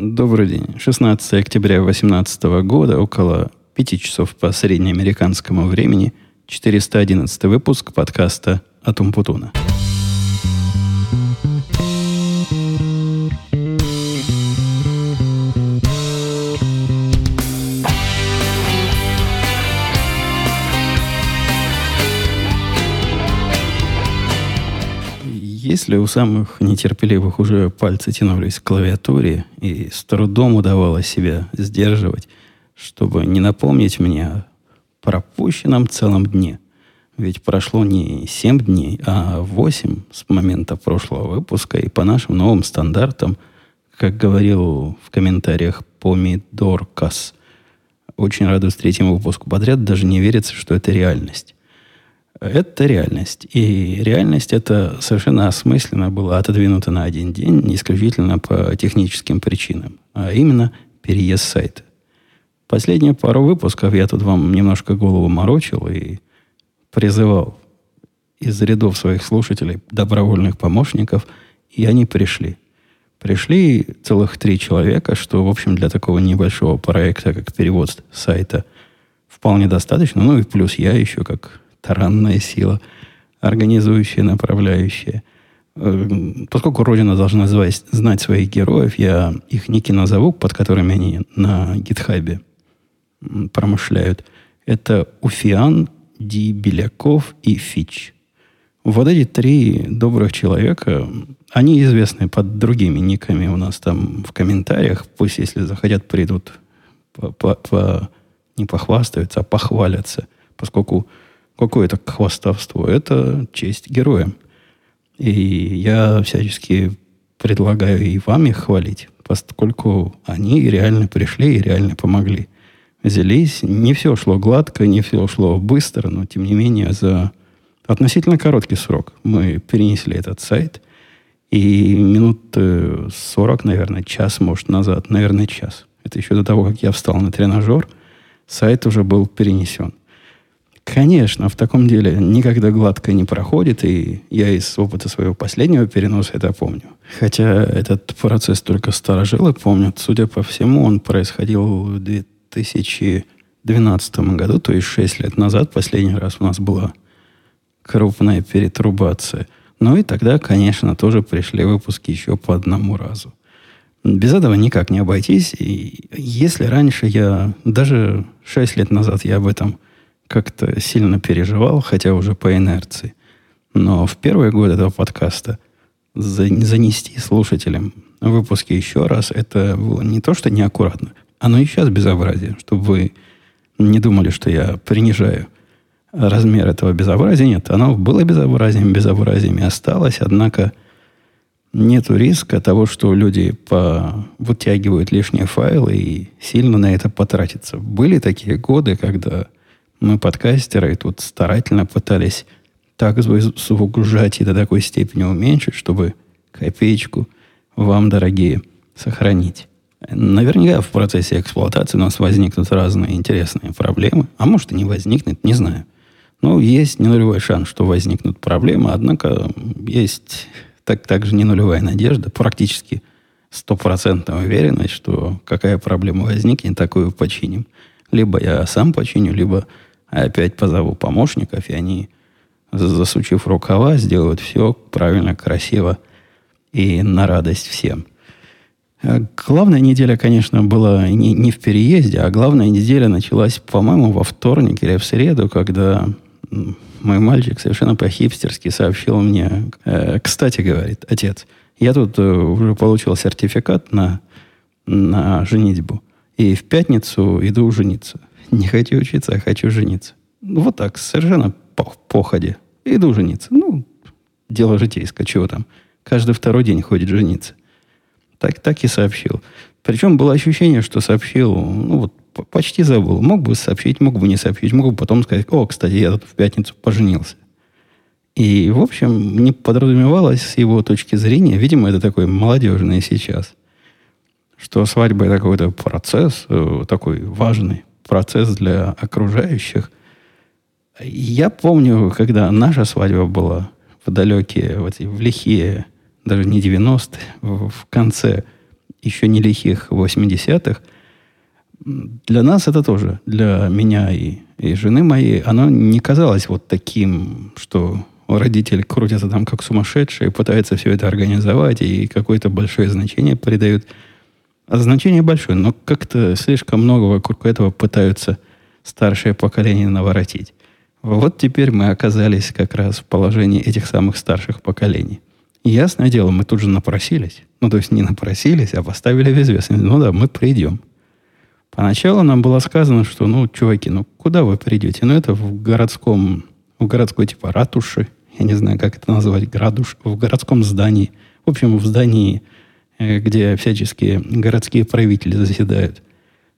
Добрый день. 16 октября 2018 года, около 5 часов по среднеамериканскому времени, 411 выпуск подкаста от Умпутуна. Если у самых нетерпеливых уже пальцы тянулись к клавиатуре и с трудом удавалось себя сдерживать, чтобы не напомнить мне о пропущенном целом дне, ведь прошло не 7 дней, а 8 с момента прошлого выпуска, и по нашим новым стандартам, как говорил в комментариях Помидоркас, очень радуюсь третьему выпуску подряд, даже не верится, что это реальность. Это реальность. И реальность эта совершенно осмысленно была отодвинута на один день, исключительно по техническим причинам, а именно переезд сайта. Последние пару выпусков я тут вам немножко голову морочил и призывал из рядов своих слушателей, добровольных помощников, и они пришли. Пришли целых 3 человека, что, в общем, для такого небольшого проекта, как перевод сайта, вполне достаточно. Ну и плюс я еще как таранная сила, организующая, направляющая. Поскольку Родина должна знать своих героев, я их ники назову, под которыми они на гитхабе промышляют. Это Уфиан, Дибеляков и Фич. Вот эти 3 добрых человека, они известны под другими никами у нас там в комментариях. Пусть, если захотят, придут, не похвастаются, а похвалятся. Поскольку какое-то хвастовство. Это честь героям. И я всячески предлагаю и вам их хвалить, поскольку они реально пришли и реально помогли. Взялись. Не все шло гладко, не все шло быстро, но, тем не менее, за относительно короткий срок мы перенесли этот сайт. И минут 40, наверное, час, может, назад, наверное, час. Это еще до того, как я встал на тренажер, сайт уже был перенесен. Конечно, в таком деле никогда гладко не проходит, и я из опыта своего последнего переноса это помню. Хотя этот процесс только старожилы помнят, судя по всему, он происходил в 2012 году, то есть 6 лет назад, последний раз у нас была крупная перетрубация. Ну и тогда, конечно, тоже пришли выпуски еще по одному разу. Без этого никак не обойтись, и если раньше даже 6 лет назад я об этом как-то сильно переживал, хотя уже по инерции. Но в первый год этого подкаста занести слушателям выпуски еще раз, это было не то, что неаккуратно, оно и сейчас безобразие, чтобы вы не думали, что я принижаю размер этого безобразия. Нет, оно было безобразием и осталось, однако нету риска того, что люди вытягивают лишние файлы и сильно на это потратятся. Были такие годы, когда мы, подкастеры, тут старательно пытались так звук сжать и до такой степени уменьшить, чтобы копеечку вам, дорогие, сохранить. Наверняка в процессе эксплуатации у нас возникнут разные интересные проблемы. А может, и не возникнет, не знаю. Но есть ненулевой шанс, что возникнут проблемы. Однако есть также ненулевая надежда, практически 100% уверенность, что какая проблема возникнет, такую починим. Либо я сам починю, либо опять позову помощников, и они, засучив рукава, сделают все правильно, красиво и на радость всем. Главная неделя, конечно, была не в переезде, а главная неделя началась, по-моему, во вторник или в среду, когда мой мальчик совершенно по-хипстерски сообщил мне, кстати, говорит, отец, я тут уже получил сертификат на женитьбу. И в пятницу иду жениться. Не хочу учиться, а хочу жениться. Вот так, совершенно походе. Иду жениться. Ну, дело житейское, чего там. Каждый второй день ходит жениться. Так и сообщил. Причем было ощущение, что сообщил, почти забыл. Мог бы сообщить, мог бы не сообщить. Мог бы потом сказать, кстати, я тут в пятницу поженился. И, в общем, не подразумевалось с его точки зрения, видимо, это такое молодежное сейчас, что свадьба – это какой-то процесс, такой важный процесс для окружающих. Я помню, когда наша свадьба была в далекие, в лихие, даже не 90-е, в конце еще не лихих 80-х, для нас это тоже, для меня и жены моей, оно не казалось вот таким, что родители крутятся там как сумасшедшие, пытаются все это организовать и какое-то большое значение придают. А значение большое, но как-то слишком много вокруг этого пытаются старшее поколение наворотить. Вот теперь мы оказались как раз в положении этих самых старших поколений. И ясное дело, мы тут же напросились. Ну, то есть не напросились, а поставили в известность. Ну да, мы придем. Поначалу нам было сказано, что, ну, чуваки, ну, куда вы придете? Ну, это в городской типа ратуши, я не знаю, как это назвать, в городском здании. В общем, в здании, где всяческие городские правители заседают.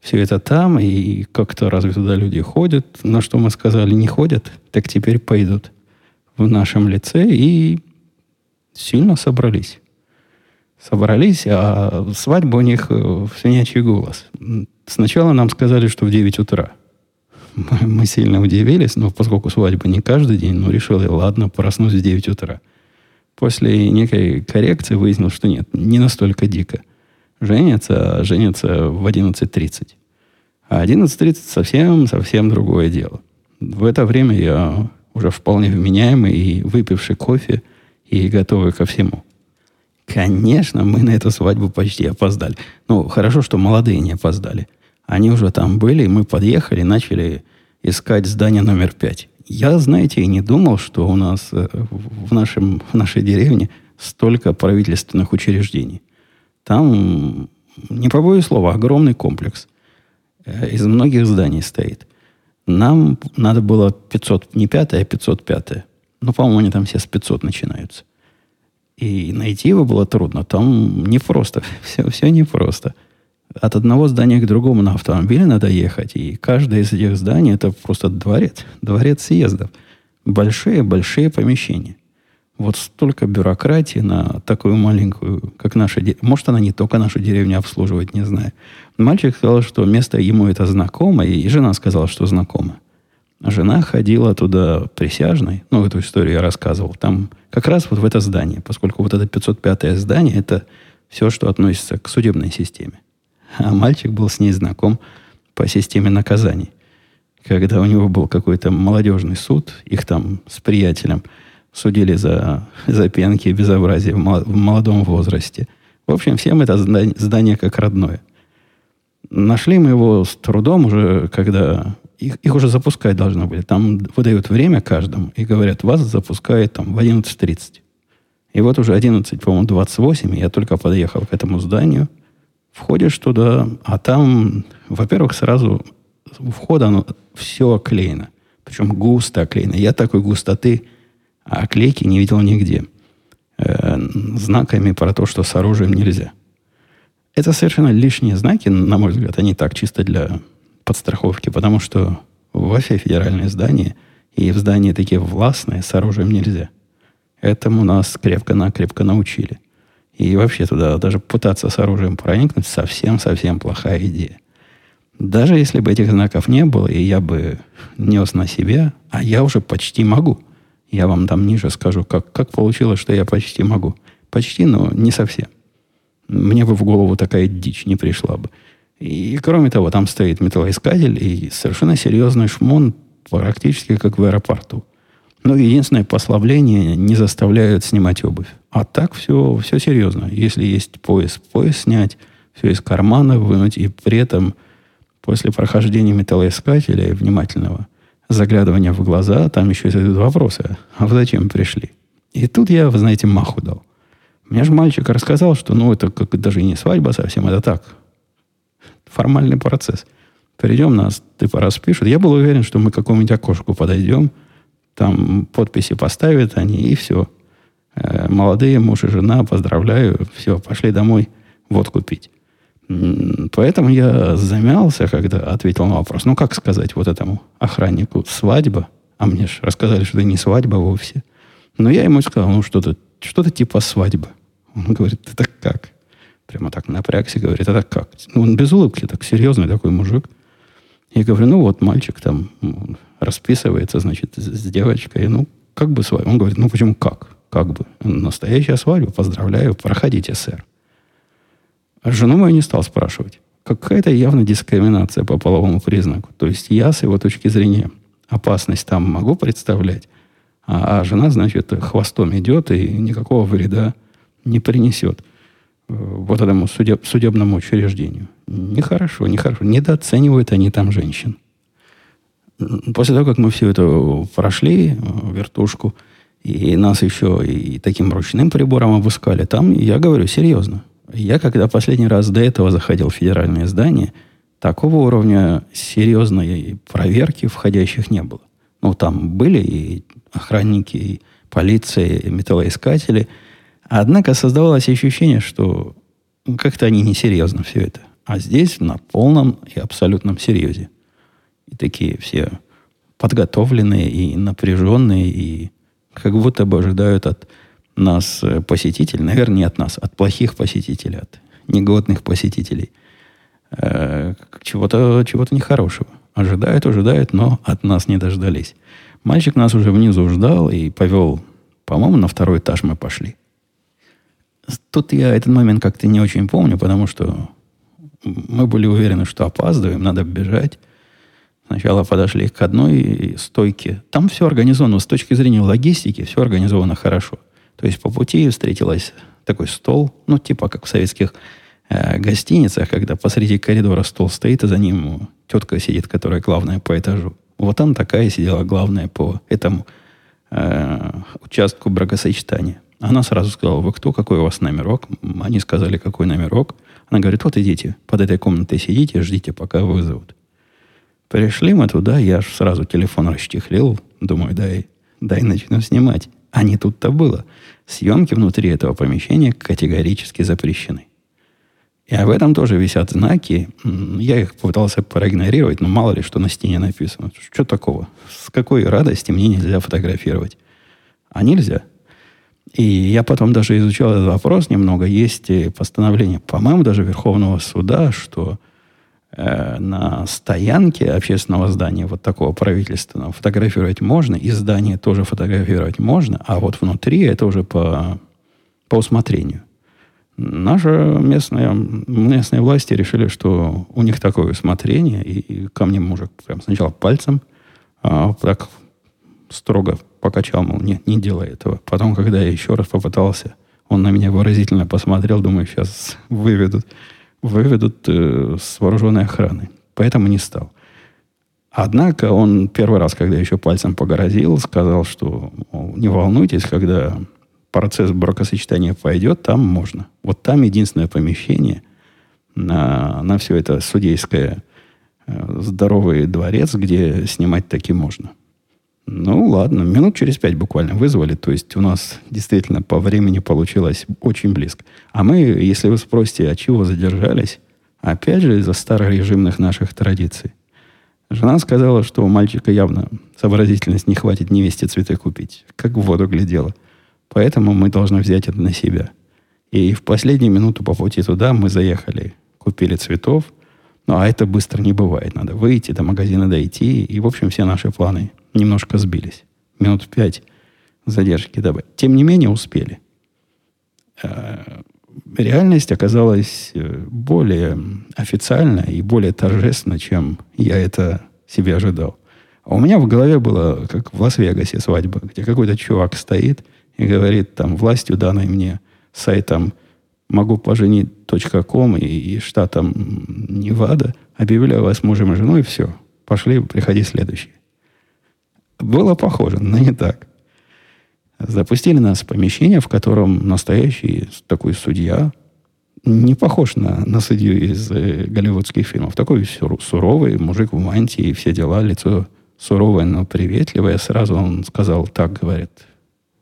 Все это там, и как-то разве туда люди ходят? На что мы сказали, не ходят, так теперь пойдут в нашем лице. И сильно собрались. Собрались, а свадьба у них в свинячий голос. Сначала нам сказали, что в 9 утра. Мы сильно удивились, но поскольку свадьба не каждый день, ну, решили, ладно, проснусь в 9 утра. После некой коррекции выяснилось, что нет, не настолько дико. Женятся в 11:30. А 11:30 совсем другое дело. В это время я уже вполне вменяемый и выпивший кофе, и готовы ко всему. Конечно, мы на эту свадьбу почти опоздали. Ну, хорошо, что молодые не опоздали. Они уже там были, и мы подъехали, начали искать здание номер 5. Я, знаете, и не думал, что у нас в нашей деревне столько правительственных учреждений. Там, не побоюсь слова, огромный комплекс. Из многих зданий стоит. Нам надо было 500, не 5, а 505. Ну, по-моему, они там все с 500 начинаются. И найти его было трудно. Там непросто. Все непросто. От одного здания к другому на автомобиле надо ехать. И каждое из этих зданий – это просто дворец. Дворец съездов. Большие-большие помещения. Вот столько бюрократии на такую маленькую, как наша деревня. Может, она не только нашу деревню обслуживает, не знаю. Мальчик сказал, что место ему это знакомо. И жена сказала, что знакомо. Жена ходила туда присяжной. Ну, эту историю я рассказывал. Там как раз вот в это здание. Поскольку вот это 505-е здание, это все, что относится к судебной системе. А мальчик был с ней знаком по системе наказаний. Когда у него был какой-то молодежный суд, их там с приятелем судили за пьянки и безобразие в молодом возрасте. В общем, всем это здание как родное. Нашли мы его с трудом уже, когда... Их уже запускать должны были. Там выдают время каждому и говорят, вас запускают там в 11:30. И вот уже 11, по-моему, 28, я только подъехал к этому зданию. Входишь туда, а там, во-первых, сразу у входа оно все оклеено. Причем густо оклеено. Я такой густоты оклейки не видел нигде. Знаками про то, что с оружием нельзя. Это совершенно лишние знаки, на мой взгляд. Они так чисто для... подстраховки, потому что вообще федеральное здание и в здании такие властные с оружием нельзя. Этому нас крепко-накрепко научили. И вообще туда даже пытаться с оружием проникнуть совсем-совсем плохая идея. Даже если бы этих знаков не было, и я бы нес на себя, а я уже почти могу. Я вам там ниже скажу, как получилось, что я почти могу. Почти, но не совсем. Мне бы в голову такая дичь не пришла бы. И, кроме того, там стоит металлоискатель и совершенно серьезный шмон, практически как в аэропорту. Но единственное, послабление не заставляют снимать обувь. А так все серьезно. Если есть пояс снять, все из кармана вынуть, и при этом после прохождения металлоискателя и внимательного заглядывания в глаза, там еще задают вопросы. А вы зачем пришли? И тут я, вы знаете, маху дал. Мне же мальчик рассказал, что ну это как даже и не свадьба совсем, это так... Формальный процесс. Придем, нас типа распишут. Я был уверен, что мы к какому-нибудь окошку подойдем, там подписи поставят они, и все. Молодые, муж и жена, поздравляю, все, пошли домой водку пить. Поэтому я замялся, когда ответил на вопрос. Ну, как сказать вот этому охраннику? Свадьба? А мне же рассказали, что это не свадьба вовсе. Но я ему сказал, ну, что-то типа свадьбы. Он говорит, это как? Прямо так напрягся, говорит, а так как? Ну, он без улыбки, так серьезный такой мужик. Я говорю, ну вот, мальчик там расписывается, значит, с девочкой. Ну, как бы свадьба? Он говорит, ну почему как? Как бы? Настоящая свадьба, поздравляю, проходите, сэр. А жену мою не стал спрашивать. Какая-то явно дискриминация по половому признаку. То есть я с его точки зрения опасность там могу представлять, а жена, значит, хвостом идет и никакого вреда не принесет вот этому судебному учреждению. Нехорошо, нехорошо. Недооценивают они там женщин. После того, как мы все это прошли, вертушку, и нас еще и таким ручным прибором обыскали, там, я говорю, серьезно. Я, когда последний раз до этого заходил в федеральное здание, такого уровня серьезной проверки входящих не было. Ну, там были и охранники, и полиция, и металлоискатели. Однако создавалось ощущение, что как-то они несерьезно все это. А здесь на полном и абсолютном серьезе. И такие все подготовленные, и напряженные, и как будто бы ожидают от нас посетителей, наверное, не от нас, от плохих посетителей, от негодных посетителей, чего-то нехорошего. Ожидают, но от нас не дождались. Мальчик нас уже внизу ждал и повел, по-моему, на второй этаж мы пошли. Тут я этот момент как-то не очень помню, потому что мы были уверены, что опаздываем, надо бежать. Сначала подошли к одной стойке. Там все организовано, с точки зрения логистики, все организовано хорошо. То есть по пути встретилась такой стол, ну типа как в советских гостиницах, когда посреди коридора стол стоит, а за ним тетка сидит, которая главная по этажу. Вот там такая сидела главная по этому участку бракосочетания. Она сразу сказала: вы кто, какой у вас номерок? Они сказали, какой номерок. Она говорит: вот идите, под этой комнатой сидите, ждите, пока вызовут. Пришли мы туда, я же сразу телефон расчехлил, думаю, дай начну снимать. А не тут-то было. Съемки внутри этого помещения категорически запрещены. И об этом тоже висят знаки. Я их пытался проигнорировать, но мало ли, что на стене написано. Что такого? С какой радости мне нельзя фотографировать? А нельзя. И я потом даже изучал этот вопрос немного. Есть постановление, по-моему, даже Верховного суда, что на стоянке общественного здания вот такого правительственного фотографировать можно, и здание тоже фотографировать можно, а вот внутри это уже по усмотрению. Наши местные власти решили, что у них такое усмотрение, и ко мне мужик прям сначала пальцем так строго покачал, мол, нет, не делай этого. Потом, когда я еще раз попытался, он на меня выразительно посмотрел, думаю, сейчас выведут с вооруженной охраны. Поэтому не стал. Однако он первый раз, когда еще пальцем погрозил, сказал, что, мол, не волнуйтесь, когда процесс бракосочетания пойдет, там можно. Вот там единственное помещение на все это судейское здоровый дворец, где снимать таки можно. Ну, ладно. Минут через 5 буквально вызвали. То есть у нас действительно по времени получилось очень близко. А мы, если вы спросите, от чего задержались, опять же из-за старорежимных наших традиций. Жена сказала, что у мальчика явно сообразительность не хватит невесте цветы купить. Как в воду глядела. Поэтому мы должны взять это на себя. И в последнюю минуту по пути туда мы заехали, купили цветов. Ну, а это быстро не бывает. Надо выйти, до магазина дойти. И, в общем, все наши планы немножко сбились. Минут 5 задержки добавить. Тем не менее, успели. Реальность оказалась более официальна и более торжественна, чем я это себе ожидал. А у меня в голове было, как в Лас-Вегасе свадьба, где какой-то чувак стоит и говорит, там, властью данной мне сайтом могу поженить.ком и штатом Невада, объявляю вас мужем и женой, и все. Пошли, приходи следующий. Было похоже, но не так. Запустили нас в помещение, в котором настоящий такой судья, не похож на судью из голливудских фильмов, такой суровый, мужик в мантии, все дела, лицо суровое, но приветливое. Сразу он сказал, так говорит,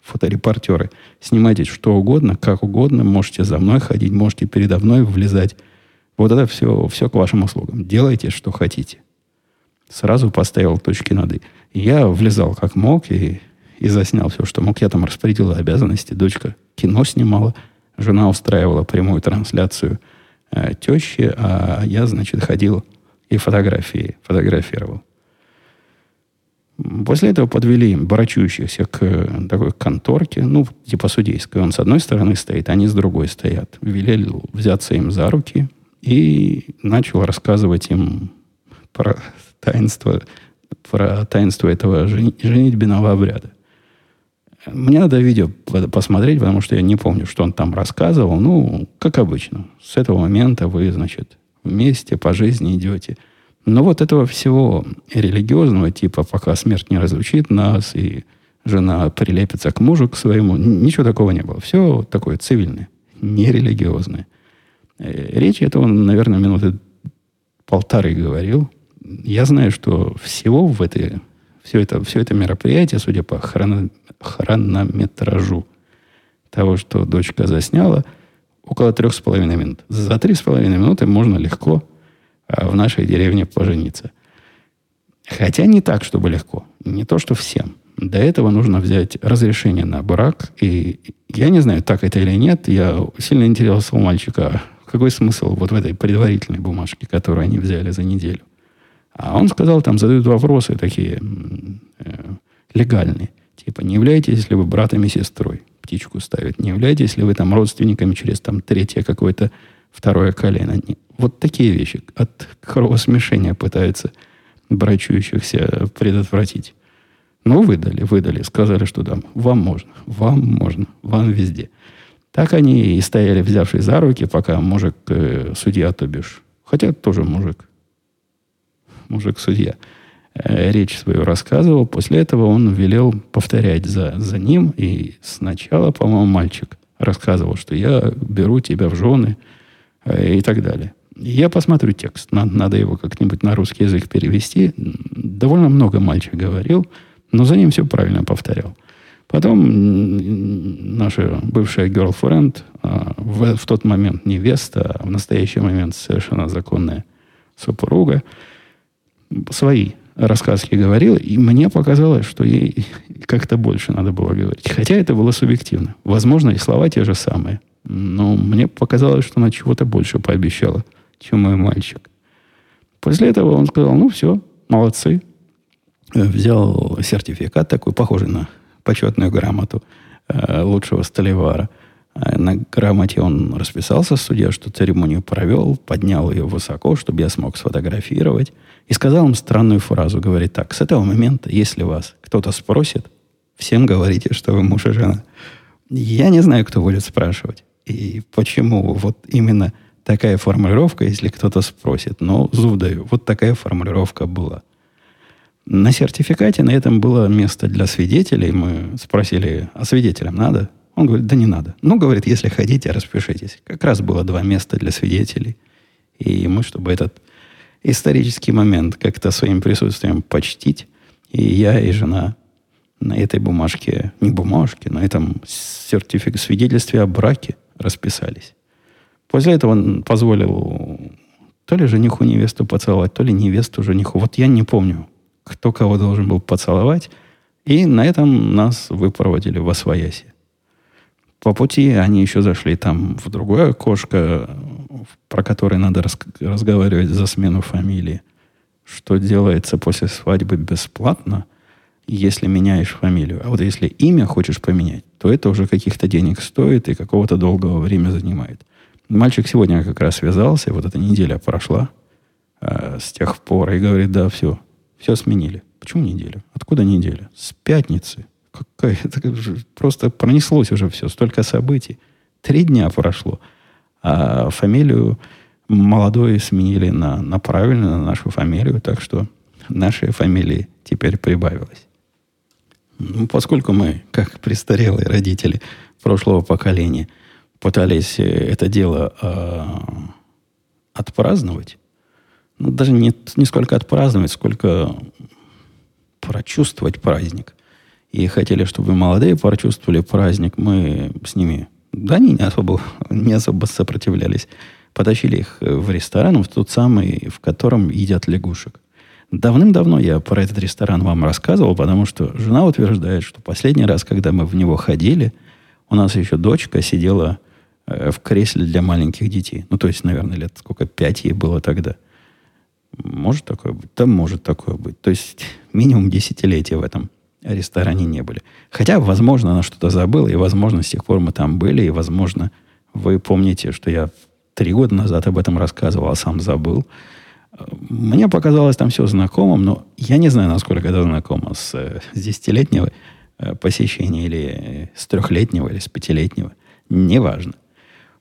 фоторепортеры, снимайте что угодно, как угодно, можете за мной ходить, можете передо мной влезать. Вот это все к вашим услугам. Делайте, что хотите. Сразу поставил точки над «и». Я влезал как мог и заснял все, что мог. Я там распределил обязанности. Дочка кино снимала, жена устраивала прямую трансляцию тещи, а я, значит, ходил и фотографировал. После этого подвели барачующихся к такой конторке, ну, типа судейской. Он с одной стороны стоит, они с другой стоят. Велели взяться им за руки и начал рассказывать им про таинство этого женитьбенного обряда. Мне надо видео посмотреть, потому что я не помню, что он там рассказывал. Ну, как обычно. С этого момента вы, значит, вместе по жизни идете. Но вот этого всего религиозного типа, пока смерть не разлучит нас, и жена прилепится к мужу к своему, ничего такого не было. Все такое цивильное, нерелигиозное. Речь этого, наверное, минуты полторы говорил. Я знаю, что всего в этой... Все это мероприятие, судя по хронометражу того, что дочка засняла, около 3,5 минут. За 3,5 минуты можно легко в нашей деревне пожениться. Хотя не так, чтобы легко. Не то, что всем. До этого нужно взять разрешение на брак. И я не знаю, так это или нет. Я сильно интересовался у мальчика, какой смысл вот в этой предварительной бумажке, которую они взяли за неделю. А он сказал, там задают вопросы такие легальные. Типа, не являетесь ли вы братом и сестрой? Птичку ставят. Не являетесь ли вы там родственниками через там третье какое-то второе колено? Вот такие вещи. От кровосмешения пытаются брачующихся предотвратить. Но выдали. Сказали, что да, вам можно, вам везде. Так они и стояли, взявшись за руки, пока мужик, судья, то бишь. Хотя тоже мужик-судья, речь свою рассказывал. После этого он велел повторять за ним. И сначала, по-моему, мальчик рассказывал, что я беру тебя в жены и так далее. Я посмотрю текст. Надо его как-нибудь на русский язык перевести. Довольно много мальчик говорил, но за ним все правильно повторял. Потом наша бывшая girlfriend, в тот момент невеста, а в настоящий момент совершенно законная супруга, свои рассказки говорила, и мне показалось, что ей как-то больше надо было говорить. Хотя это было субъективно. Возможно, и слова те же самые. Но мне показалось, что она чего-то больше пообещала, чем мой мальчик. После этого он сказал, ну все, молодцы. Взял сертификат такой, похожий на почетную грамоту лучшего столевара. На грамоте он расписался, судья, что церемонию провел, поднял ее высоко, чтобы я смог сфотографировать. И сказал им странную фразу. Говорит так, с этого момента, если вас кто-то спросит, всем говорите, что вы муж и жена. Я не знаю, кто будет спрашивать. И почему вот именно такая формулировка, если кто-то спросит. Но зуб даю, вот такая формулировка была. На сертификате на этом было место для свидетелей. Мы спросили, а свидетелям надо? Он говорит, да не надо. Ну, говорит, если хотите, распишитесь. Как раз было 2 места для свидетелей. И мы, чтобы этот исторический момент как-то своим присутствием почтить, и я, и жена на этой бумажке, не бумажке, на этом свидетельстве о браке расписались. После этого он позволил то ли жениху невесту поцеловать, то ли невесту жениху. Вот я не помню, кто кого должен был поцеловать. И на этом нас выпроводили восвояси. По пути они еще зашли там в другое окошко, про которое надо разговаривать за смену фамилии. Что делается после свадьбы бесплатно, если меняешь фамилию. А вот если имя хочешь поменять, то это уже каких-то денег стоит и какого-то долгого времени занимает. Мальчик сегодня как раз связался, вот эта неделя прошла с тех пор, и говорит, да, все сменили. Почему неделю? Откуда неделя? С пятницы. Просто пронеслось уже все, столько событий. 3 дня прошло, а фамилию молодой сменили на правильную, на нашу фамилию, так что нашей фамилии теперь прибавилось. Ну, поскольку мы, как престарелые родители прошлого поколения, пытались это дело отпраздновать, ну, даже не сколько отпраздновать, сколько прочувствовать праздник, и хотели, чтобы молодые прочувствовали праздник, мы с ними, да они не особо сопротивлялись, потащили их в ресторан, в тот самый, в котором едят лягушек. Давным-давно я про этот ресторан вам рассказывал, потому что жена утверждает, что последний раз, когда мы в него ходили, у нас еще дочка сидела в кресле для маленьких детей. Ну, то есть, наверное, лет сколько, 5 ей было тогда. Может такое быть? Да, может такое быть. То есть минимум десятилетия в этом ресторане не были. Хотя, возможно, она что-то забыла, и, возможно, с тех пор мы там были, и, возможно, вы помните, что я 3 года назад об этом рассказывал, а сам забыл. Мне показалось там все знакомым, но я не знаю, насколько это знакомо с 10-летнего посещения или с 3-летнего, или с 5-летнего. Неважно.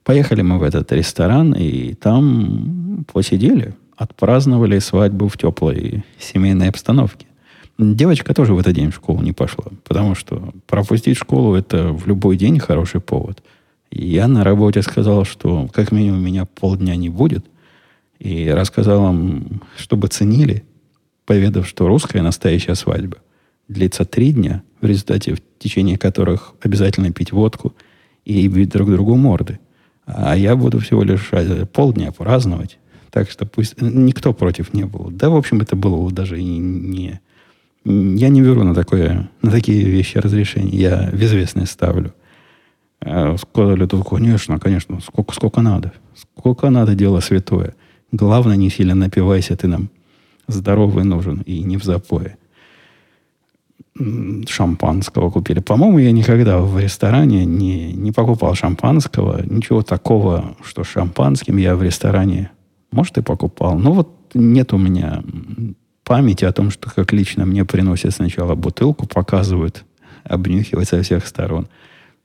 Поехали мы в этот ресторан, и там посидели, отпраздновали свадьбу в теплой семейной обстановке. Девочка тоже в этот день в школу не пошла, потому что пропустить школу – это в любой день хороший повод. Я на работе сказал, что как минимум меня полдня не будет, и рассказал им, чтобы ценили, поведав, что русская настоящая свадьба длится 3 дня, в результате, в течение которых обязательно пить водку и бить друг другу морды. А я буду всего лишь полдня праздновать. Так что пусть никто против не был. Да, в общем, это было даже и не... Я не беру на такие вещи разрешения. Я в известность ставлю. Сказали, то конечно, конечно, сколько надо. Сколько надо, дело святое. Главное, не сильно напивайся, ты нам здоровый нужен и не в запое. Шампанского купили. По-моему, я никогда в ресторане не покупал шампанского. Ничего такого, что шампанским я в ресторане, может, и покупал. Но вот нет у меня памяти о том, что как лично мне приносят сначала бутылку, показывают, обнюхивают со всех сторон.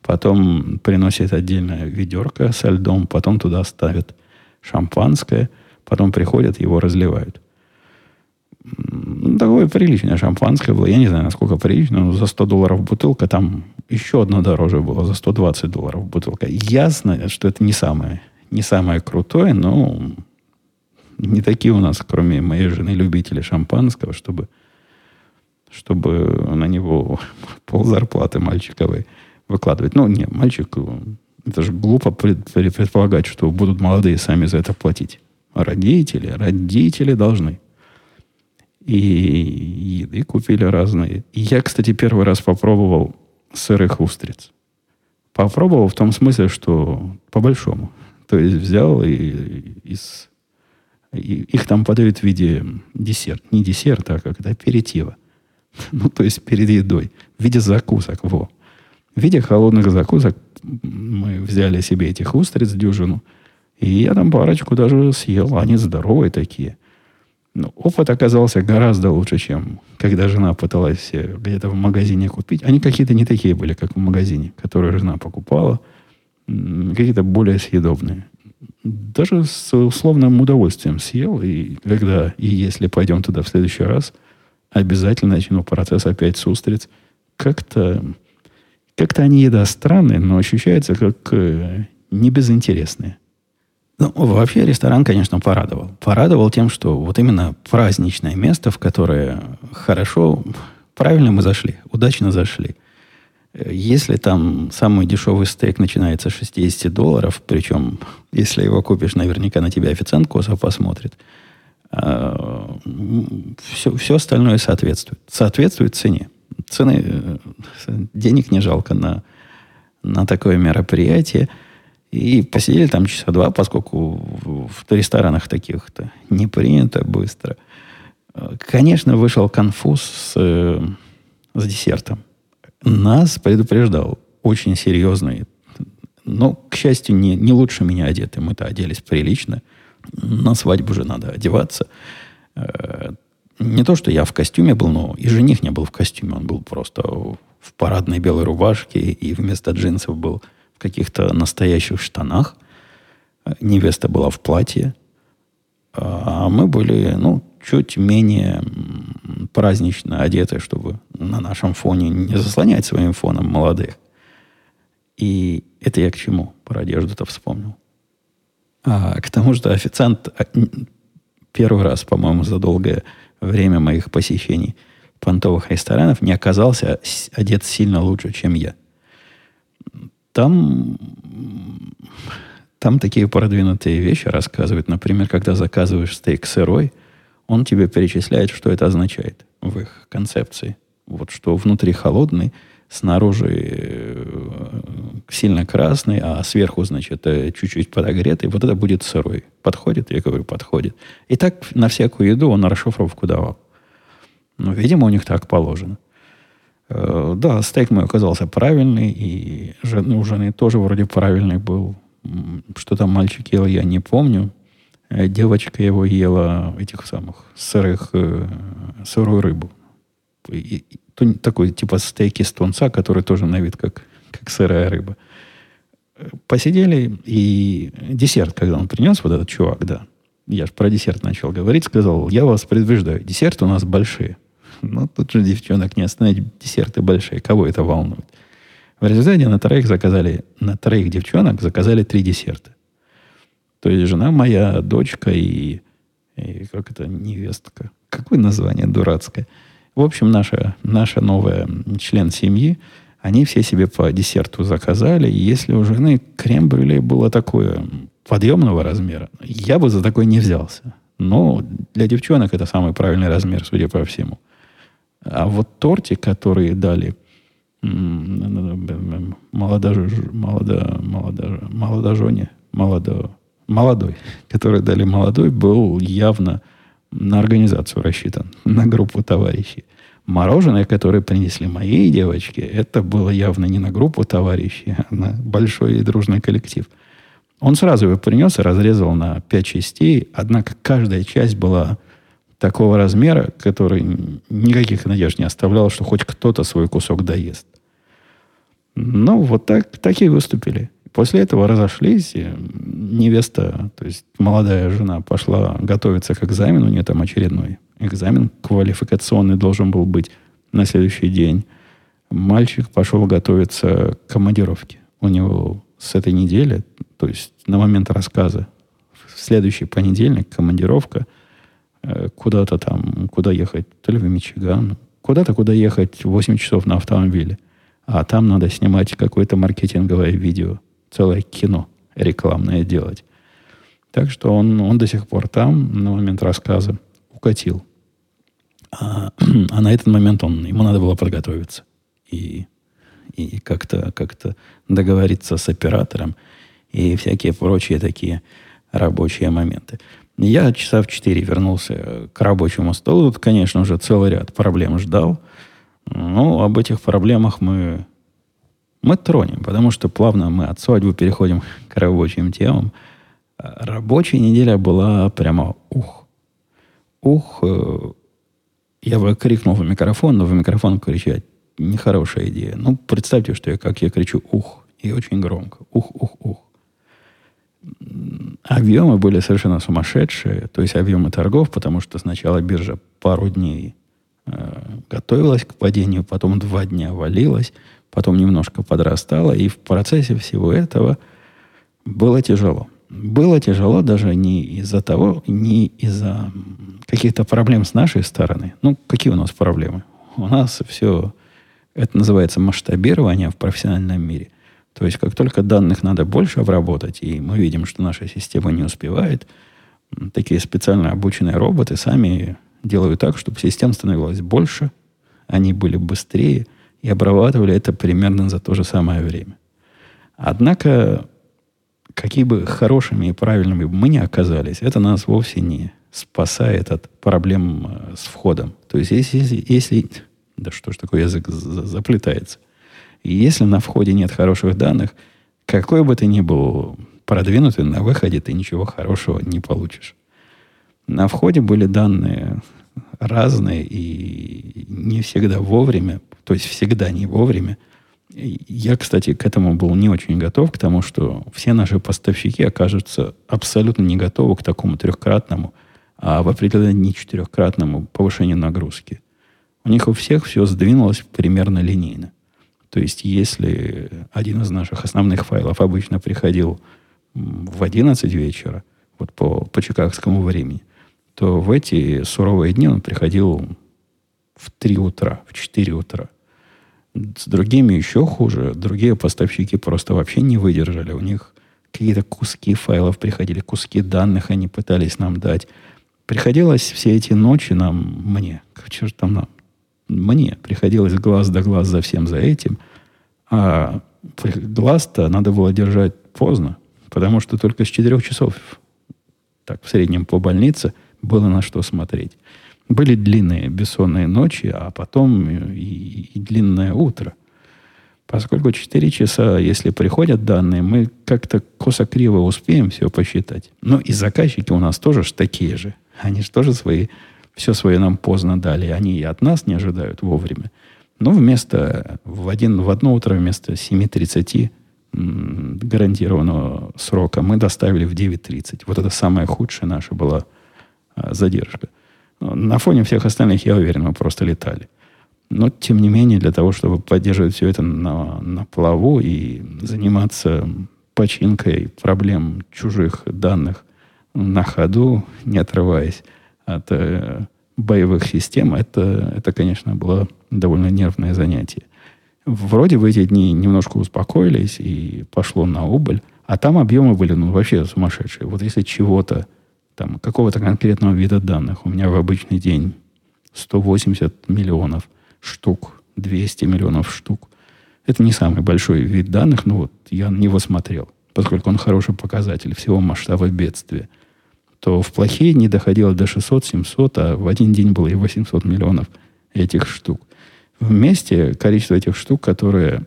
Потом приносят отдельное ведерко со льдом, потом туда ставят шампанское, потом приходят, его разливают. Такое приличное шампанское было. Я не знаю, насколько прилично, но за $100 бутылка, там еще одно дороже было, за $120 бутылка. Ясно, что это не самое крутое, но не такие у нас, кроме моей жены, любители шампанского, чтобы на него ползарплаты мальчиковой выкладывать. Ну, не, мальчик, это же глупо предполагать, что будут молодые сами за это платить. Родители должны. И еды купили разные. И я, кстати, первый раз попробовал сырых устриц. Попробовал в том смысле, что по-большому. То есть взял и их там подают в виде десерта. Не десерта, а как-то аперитива. Ну, то есть перед едой. В виде закусок. Во. В виде холодных закусок мы взяли себе этих устриц дюжину. И я там парочку даже съел. Они здоровые такие. Но опыт оказался гораздо лучше, чем когда жена пыталась где-то в магазине купить. Они какие-то не такие были, как в магазине, которые жена покупала. Какие-то более съедобные. Даже с условным удовольствием съел. И когда и если пойдем туда в следующий раз, обязательно начну процесс опять с устриц. Как-то они еда странные, но ощущаются как не безинтересные. Ну, вообще ресторан, конечно, порадовал. Порадовал тем, что вот именно праздничное место, в которое хорошо, правильно мы зашли, удачно зашли. Если там самый дешевый стейк начинается с $60, причем, если его купишь, наверняка на тебя официант косо посмотрит, все остальное соответствует. Соответствует цене. Цены, денег не жалко на такое мероприятие. И посидели там часа 2, поскольку в ресторанах таких-то не принято быстро. Конечно, вышел конфуз с десертом. Нас предупреждал очень серьезный, но, к счастью, не лучше меня одеты. Мы-то оделись прилично. На свадьбу же надо одеваться. Не то, что я в костюме был, но и жених не был в костюме. Он был просто в парадной белой рубашке и вместо джинсов был каких-то настоящих штанах. Невеста была в платье. А мы были, чуть менее празднично одеты, чтобы на нашем фоне не заслонять своим фоном молодых. И это я к чему? Про одежду-то вспомнил. К тому, что официант первый раз, по-моему, за долгое время моих посещений понтовых ресторанов не оказался одет сильно лучше, чем я. Там такие продвинутые вещи рассказывают. Например, когда заказываешь стейк сырой, он тебе перечисляет, что это означает в их концепции. Вот что внутри холодный, снаружи сильно красный, а сверху, значит, чуть-чуть подогретый. Вот это будет сырой. Подходит? Я говорю, подходит. И так на всякую еду он расшифровку давал. Ну, видимо, у них так положено. Да, стейк мой оказался правильный, и у жены тоже вроде правильный был. Что там мальчик ел, я не помню. Девочка его ела этих самых сырую рыбу. И такой типа стейк из тунца, который тоже на вид как сырая рыба. Посидели, и десерт, когда он принес, вот этот чувак, да, я же про десерт начал говорить, сказал, я вас предупреждаю, десерты у нас большие. Ну, тут же девчонок не остановить, десерты большие, кого это волнует? В результате на троих девчонок заказали 3 десерта. То есть жена моя, дочка и как это, невестка. Какое название дурацкое. В общем, наша новая член семьи, они все себе по десерту заказали. И если у жены крем-брюле было такое подъемного размера, я бы за такой не взялся. Но для девчонок это самый правильный размер, судя по всему. А вот тортик, который дали молодой, был явно на организацию рассчитан, на группу товарищей. Мороженое, которое принесли моей девочке, это было явно не на группу товарищей, а на большой и дружный коллектив. Он сразу его принес и разрезал на 5 частей, однако каждая часть была такого размера, который никаких надежд не оставлял, что хоть кто-то свой кусок доест. Ну, вот так и выступили. После этого разошлись, невеста, то есть молодая жена, пошла готовиться к экзамену, у нее там очередной экзамен квалификационный должен был быть на следующий день. Мальчик пошел готовиться к командировке. У него с этой недели, то есть на момент рассказа, в следующий понедельник командировка куда-то там, куда ехать, то ли в Мичиган, куда-то, куда ехать 8 часов на автомобиле. А там надо снимать какое-то маркетинговое видео, целое кино рекламное делать. Так что он до сих пор там, на момент рассказа, укатил. А на этот момент ему надо было подготовиться. И как-то договориться с оператором. И всякие прочие такие рабочие моменты. Я часа в 4 вернулся к рабочему столу. Тут, конечно, уже целый ряд проблем ждал. Ну, об этих проблемах мы тронем, потому что плавно мы от свадьбы переходим к рабочим темам. Рабочая неделя была прямо ух. Ух, я бы крикнул в микрофон, но в микрофон кричать нехорошая идея. Ну, представьте, что я кричу ух, и очень громко. Ух, ух, ух. Объемы были совершенно сумасшедшие, то есть объемы торгов, потому что сначала биржа пару дней готовилась к падению, потом 2 дня валилась, потом немножко подрастала, и в процессе всего этого было тяжело. Было тяжело даже не из-за каких-то проблем с нашей стороны. Ну, какие у нас проблемы? У нас все, это называется масштабирование в профессиональном мире. То есть, как только данных надо больше обработать, и мы видим, что наша система не успевает, такие специально обученные роботы сами делаю так, чтобы систем становилось больше, они были быстрее и обрабатывали это примерно за то же самое время. Однако, какие бы хорошими и правильными мы ни оказались, это нас вовсе не спасает от проблем с входом. То есть, если да что ж такое, язык заплетается. Если на входе нет хороших данных, какой бы ты ни был продвинутый, на выходе ты ничего хорошего не получишь. На входе были данные разные и не всегда вовремя, то есть всегда не вовремя. Я, кстати, к этому был не очень готов, к тому, что все наши поставщики окажутся абсолютно не готовы к такому 3-кратному, а в определенном не 4-кратному повышению нагрузки. У них у всех все сдвинулось примерно линейно. То есть если один из наших основных файлов обычно приходил в 11 вечера, вот по чикагскому времени, то в эти суровые дни он приходил в 3 утра, в 4 утра. С другими еще хуже. Другие поставщики просто вообще не выдержали. У них какие-то куски файлов приходили, куски данных они пытались нам дать. Приходилось все эти ночи мне приходилось глаз да глаз за всем за этим. А глаз-то надо было держать поздно, потому что только с 4 часов, так в среднем по больнице, было на что смотреть. Были длинные бессонные ночи, а потом и длинное утро. Поскольку 4 часа, если приходят данные, мы как-то косо-криво успеем все посчитать. Ну и заказчики у нас тоже ж такие же. Они же тоже все свое нам поздно дали. Они и от нас не ожидают вовремя. Но в одно утро вместо 7:30 гарантированного срока мы доставили в 9:30. Вот это самая худшая наша была задержка. На фоне всех остальных, я уверен, мы просто летали. Но, тем не менее, для того, чтобы поддерживать все это на плаву и заниматься починкой проблем чужих данных на ходу, не отрываясь от боевых систем, это, конечно, было довольно нервное занятие. Вроде в эти дни немножко успокоились и пошло на убыль, а там объемы были вообще сумасшедшие. Вот если чего-то, там, какого-то конкретного вида данных у меня в обычный день 180 миллионов штук, 200 миллионов штук. Это не самый большой вид данных, но вот я на него смотрел, поскольку он хороший показатель всего масштаба бедствия. То в плохие не доходило до 600-700, а в один день было и 800 миллионов этих штук. Вместе количество этих штук, которые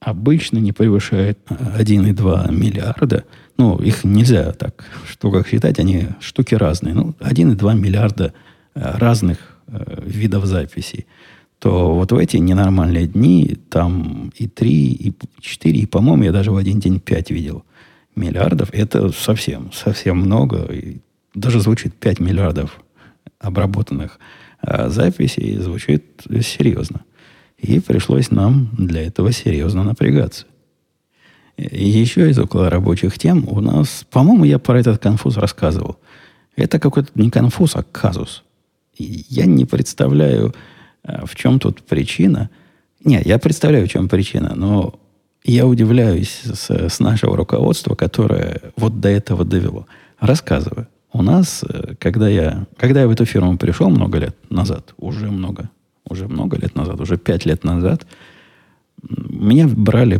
обычно не превышает 1,2 миллиарда, ну, их нельзя так в штуках считать, они штуки разные, ну, 1,2 миллиарда разных видов записей, то вот в эти ненормальные дни там и 3, и 4, и, по-моему, я даже в один день 5 видел миллиардов. Это совсем, совсем много. И даже звучит 5 миллиардов обработанных записей, звучит серьезно. И пришлось нам для этого серьезно напрягаться. И еще из около рабочих тем у нас, по-моему, я про этот конфуз рассказывал. Это какой-то не конфуз, а казус. И я не представляю, в чем тут причина. Нет, я представляю, в чем причина, но я удивляюсь с нашего руководства, которое вот до этого довело. Рассказываю. У нас, когда я в эту фирму пришел много лет назад, уже много лет назад, уже 5 лет назад, меня брали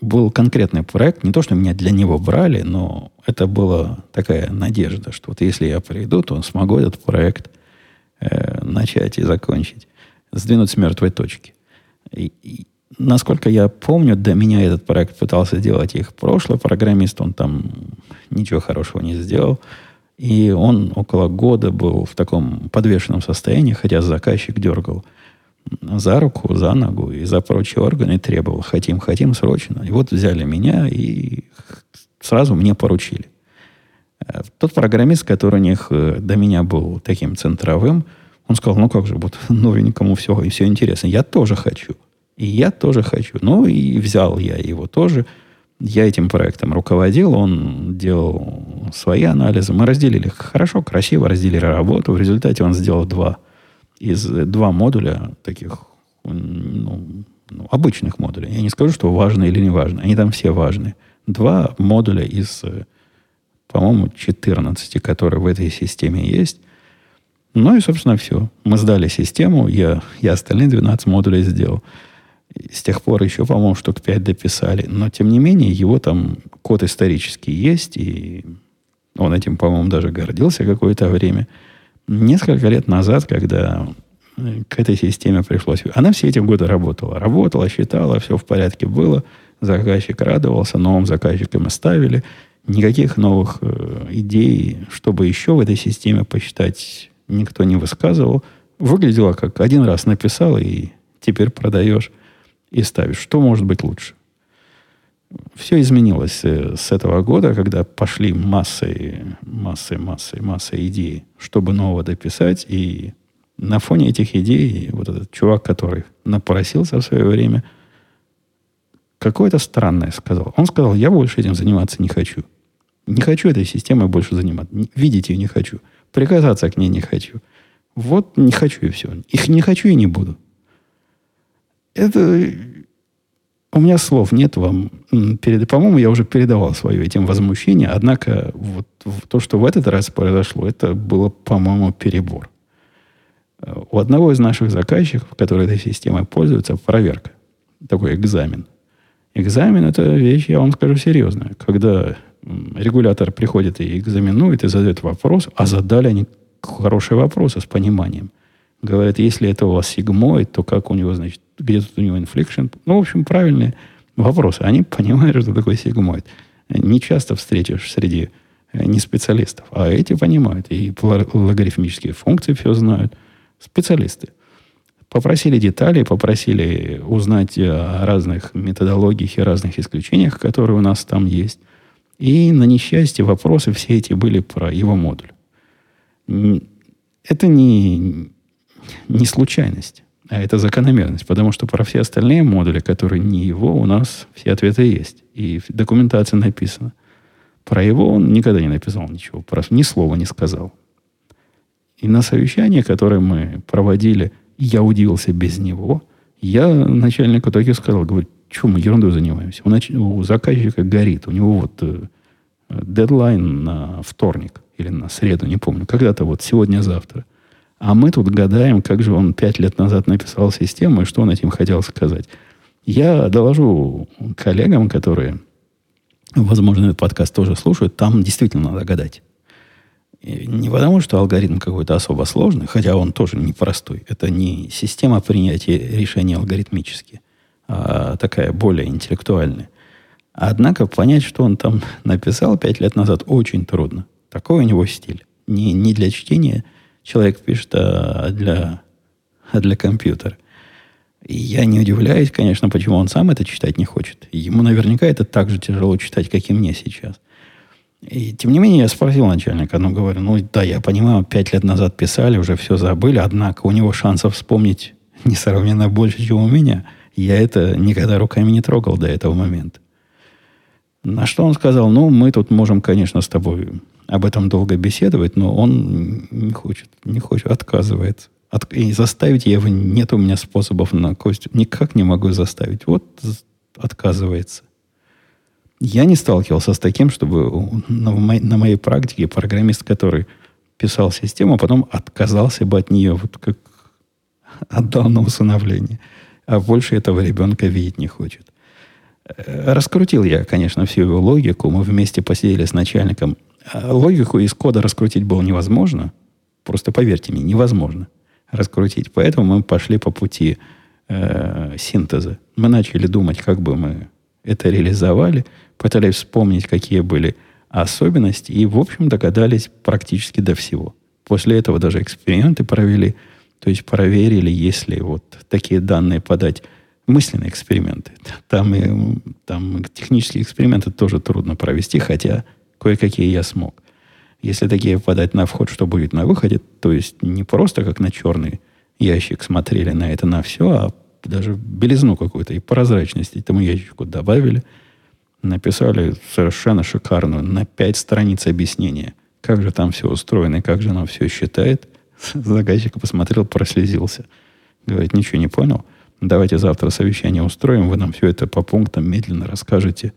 был конкретный проект. Не то, что меня для него брали, но это была такая надежда, что вот если я приду, то смогу этот проект начать и закончить. Сдвинуть с мертвой точки. И, насколько я помню, до меня этот проект пытался делать их прошлый программист. Он там ничего хорошего не сделал. И он около года был в таком подвешенном состоянии, хотя заказчик дергал за руку, за ногу и за прочие органы требовал. Хотим, срочно. И вот взяли меня и сразу мне поручили. Тот программист, который у них до меня был таким центровым, он сказал, ну как же, вот новенькому все интересно. Я тоже хочу. Ну и взял я его тоже. Я этим проектом руководил, он делал свои анализы. Мы разделили хорошо, красиво разделили работу. В результате он сделал два модуля таких, обычных модулей. Я не скажу, что важные или не важные. Они там все важные. 2 модуля из, по-моему, 14, которые в этой системе есть. Ну и, собственно, все. Мы сдали систему. Я остальные 12 модулей сделал. С тех пор еще, по-моему, штук 5 дописали. Но, тем не менее, его там код исторический есть. И он этим, по-моему, даже гордился какое-то время. Несколько лет назад, когда к этой системе пришлось... Она все эти годы работала, считала, все в порядке было. Заказчик радовался, новым заказчикам ставили. Никаких новых идей, чтобы еще в этой системе посчитать, никто не высказывал. Выглядело как один раз написал, и теперь продаешь и ставишь. Что может быть лучше? Все изменилось с этого года, когда пошли массы идей, чтобы нового дописать. И на фоне этих идей вот этот чувак, который напросился в свое время, какое-то странное сказал. Он сказал, я больше этим заниматься не хочу. Не хочу этой системой больше заниматься. Видеть ее не хочу. Прикасаться к ней не хочу. Вот не хочу и все. Их не хочу и не буду. Это... У меня слов нет вам. По-моему, я уже передавал свое этим возмущение. Однако, вот то, что в этот раз произошло, это было, по-моему, перебор. У одного из наших заказчиков, который этой системой пользуется, проверка. Такой экзамен. Экзамен – это вещь, я вам скажу серьезно. Когда регулятор приходит и экзаменует, и задает вопрос, а задали они хорошие вопросы с пониманием. Говорят, если это у вас сигмоид, то как у него, значит, где тут у него инфликшн? Ну, в общем, правильные вопросы. Они понимают, что такое сигмоид. Не часто встретишь среди неспециалистов. А эти понимают. И логарифмические функции все знают. Специалисты. Попросили детали, попросили узнать о разных методологиях и разных исключениях, которые у нас там есть. И на несчастье вопросы все эти были про его модуль. Это не случайность, а это закономерность, потому что про все остальные модули, которые не его, у нас все ответы есть. И в документации написано. Про его он никогда не написал ничего, ни слова не сказал. И на совещании, которое мы проводили, я удивился без него. Я начальнику Токио сказал, говорю, что мы ерунду занимаемся. У заказчика горит, у него вот дедлайн на вторник или на среду, не помню, когда-то вот сегодня-завтра. А мы тут гадаем, как же он 5 лет назад написал систему и что он этим хотел сказать. Я доложу коллегам, которые, возможно, этот подкаст тоже слушают, там действительно надо гадать. И не потому, что алгоритм какой-то особо сложный, хотя он тоже непростой. Это не система принятия решений алгоритмически, а такая более интеллектуальная. Однако понять, что он там написал 5 лет назад, очень трудно. Такой у него стиль. Не для чтения человек пишет, а для компьютера. И я не удивляюсь, конечно, почему он сам это читать не хочет. Ему наверняка это так же тяжело читать, как и мне сейчас. И тем не менее, я спросил начальника, говорю, да, я понимаю, 5 лет назад писали, уже все забыли, однако у него шансов вспомнить несравненно больше, чем у меня. Я это никогда руками не трогал до этого момента. На что он сказал, мы тут можем, конечно, с тобой об этом долго беседовать, но он не хочет, отказывается. И заставить я его, нет у меня способов на кость, никак не могу заставить. Вот отказывается. Я не сталкивался с таким, чтобы на моей практике программист, который писал систему, потом отказался бы от нее, вот как отдал на усыновление, а больше этого ребенка видеть не хочет. Раскрутил я, конечно, всю его логику. Мы вместе посидели с начальником. Логику из кода раскрутить было невозможно. Просто поверьте мне, невозможно раскрутить. Поэтому мы пошли по пути синтеза. Мы начали думать, как бы мы это реализовали. Пытались вспомнить, какие были особенности. И, в общем, догадались практически до всего. После этого даже эксперименты провели. То есть проверили, если вот такие данные подать. Мысленные эксперименты. Там технические эксперименты тоже трудно провести, хотя кое-какие я смог. Если такие подать на вход, что будет на выходе, то есть не просто как на черный ящик смотрели на это, на все, а даже белизну какую-то и прозрачность этому ящику добавили. Написали совершенно шикарную на 5 страниц объяснения, как же там все устроено и как же оно все считает. Заказчик посмотрел, прослезился. Говорит, ничего не понял. Давайте завтра совещание устроим, вы нам все это по пунктам медленно расскажете,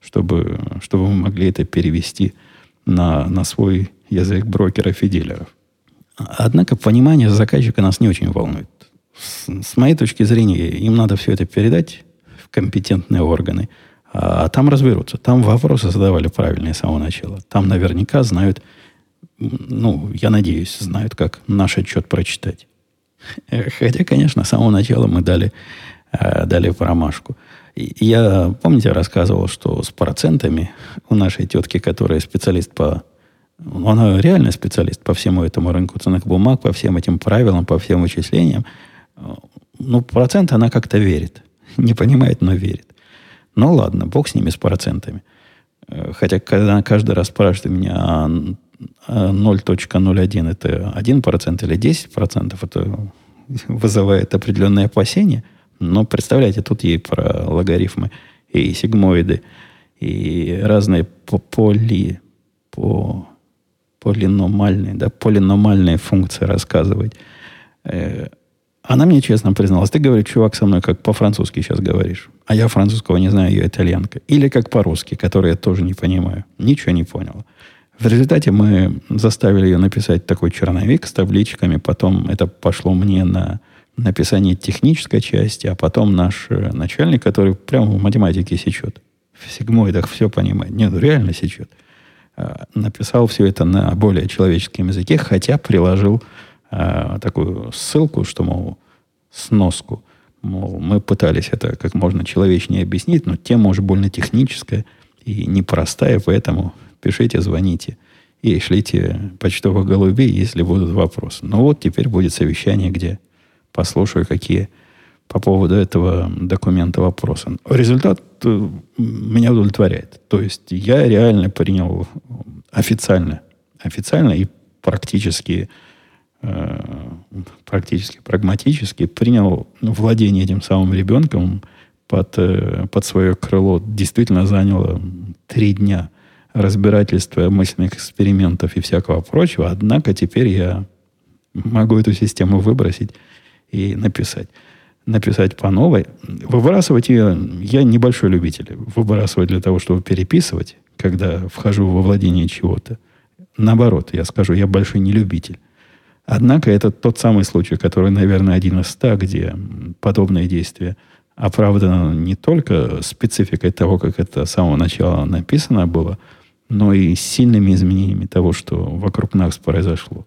чтобы мы могли это перевести на свой язык брокеров и дилеров. Однако понимание заказчика нас не очень волнует. С моей точки зрения, им надо все это передать в компетентные органы, а там разберутся. Там вопросы задавали правильные с самого начала. Там наверняка знают, я надеюсь, знают, как наш отчет прочитать. Хотя, конечно, с самого начала мы дали промашку. Я, помните, рассказывал, что с процентами у нашей тетки, которая специалист по... Она реально специалист по всему этому рынку ценных бумаг, по всем этим правилам, по всем вычислениям. Процент она как-то верит. Не понимает, но верит. Ну, ладно, бог с ними, с процентами. Хотя, когда она каждый раз спрашивает меня... 0.01 это 1% или 10%, это вызывает определенные опасения. Но представляете, тут ей про логарифмы и сигмоиды, и разные полиномальные функции рассказывать. Она мне честно призналась, ты, говорит, чувак, со мной как по-французски сейчас говоришь, а я французского не знаю, я итальянка. Или как по-русски, который я тоже не понимаю. Ничего не поняла. В результате мы заставили ее написать такой черновик с табличками. Потом это пошло мне написание технической части, а потом наш начальник, который прямо в математике сечет, в сигмоидах все понимает, нет, реально сечет, написал все это на более человеческом языке, хотя приложил такую ссылку, что, мол, сноску, мол, мы пытались это как можно человечнее объяснить, но тема уже больно техническая и непростая, поэтому пишите, звоните и шлите почтовых голубей, если будут вопросы. Ну вот теперь будет совещание, где послушаю, какие по поводу этого документа вопросы. Результат меня удовлетворяет. То есть я реально принял официально и практически прагматически принял владение этим самым ребенком под свое крыло. Действительно заняло 3 дня разбирательства, мысленных экспериментов и всякого прочего. Однако теперь я могу эту систему выбросить и написать по новой. Выбрасывать ее, я небольшой любитель. Выбрасывать для того, чтобы переписывать, когда вхожу во владение чего-то. Наоборот, я скажу, я большой нелюбитель. Однако это тот самый случай, который, наверное, 1 из 100, где подобные действия оправдано не только спецификой того, как это с самого начала написано было, но и сильными изменениями того, что вокруг нас произошло.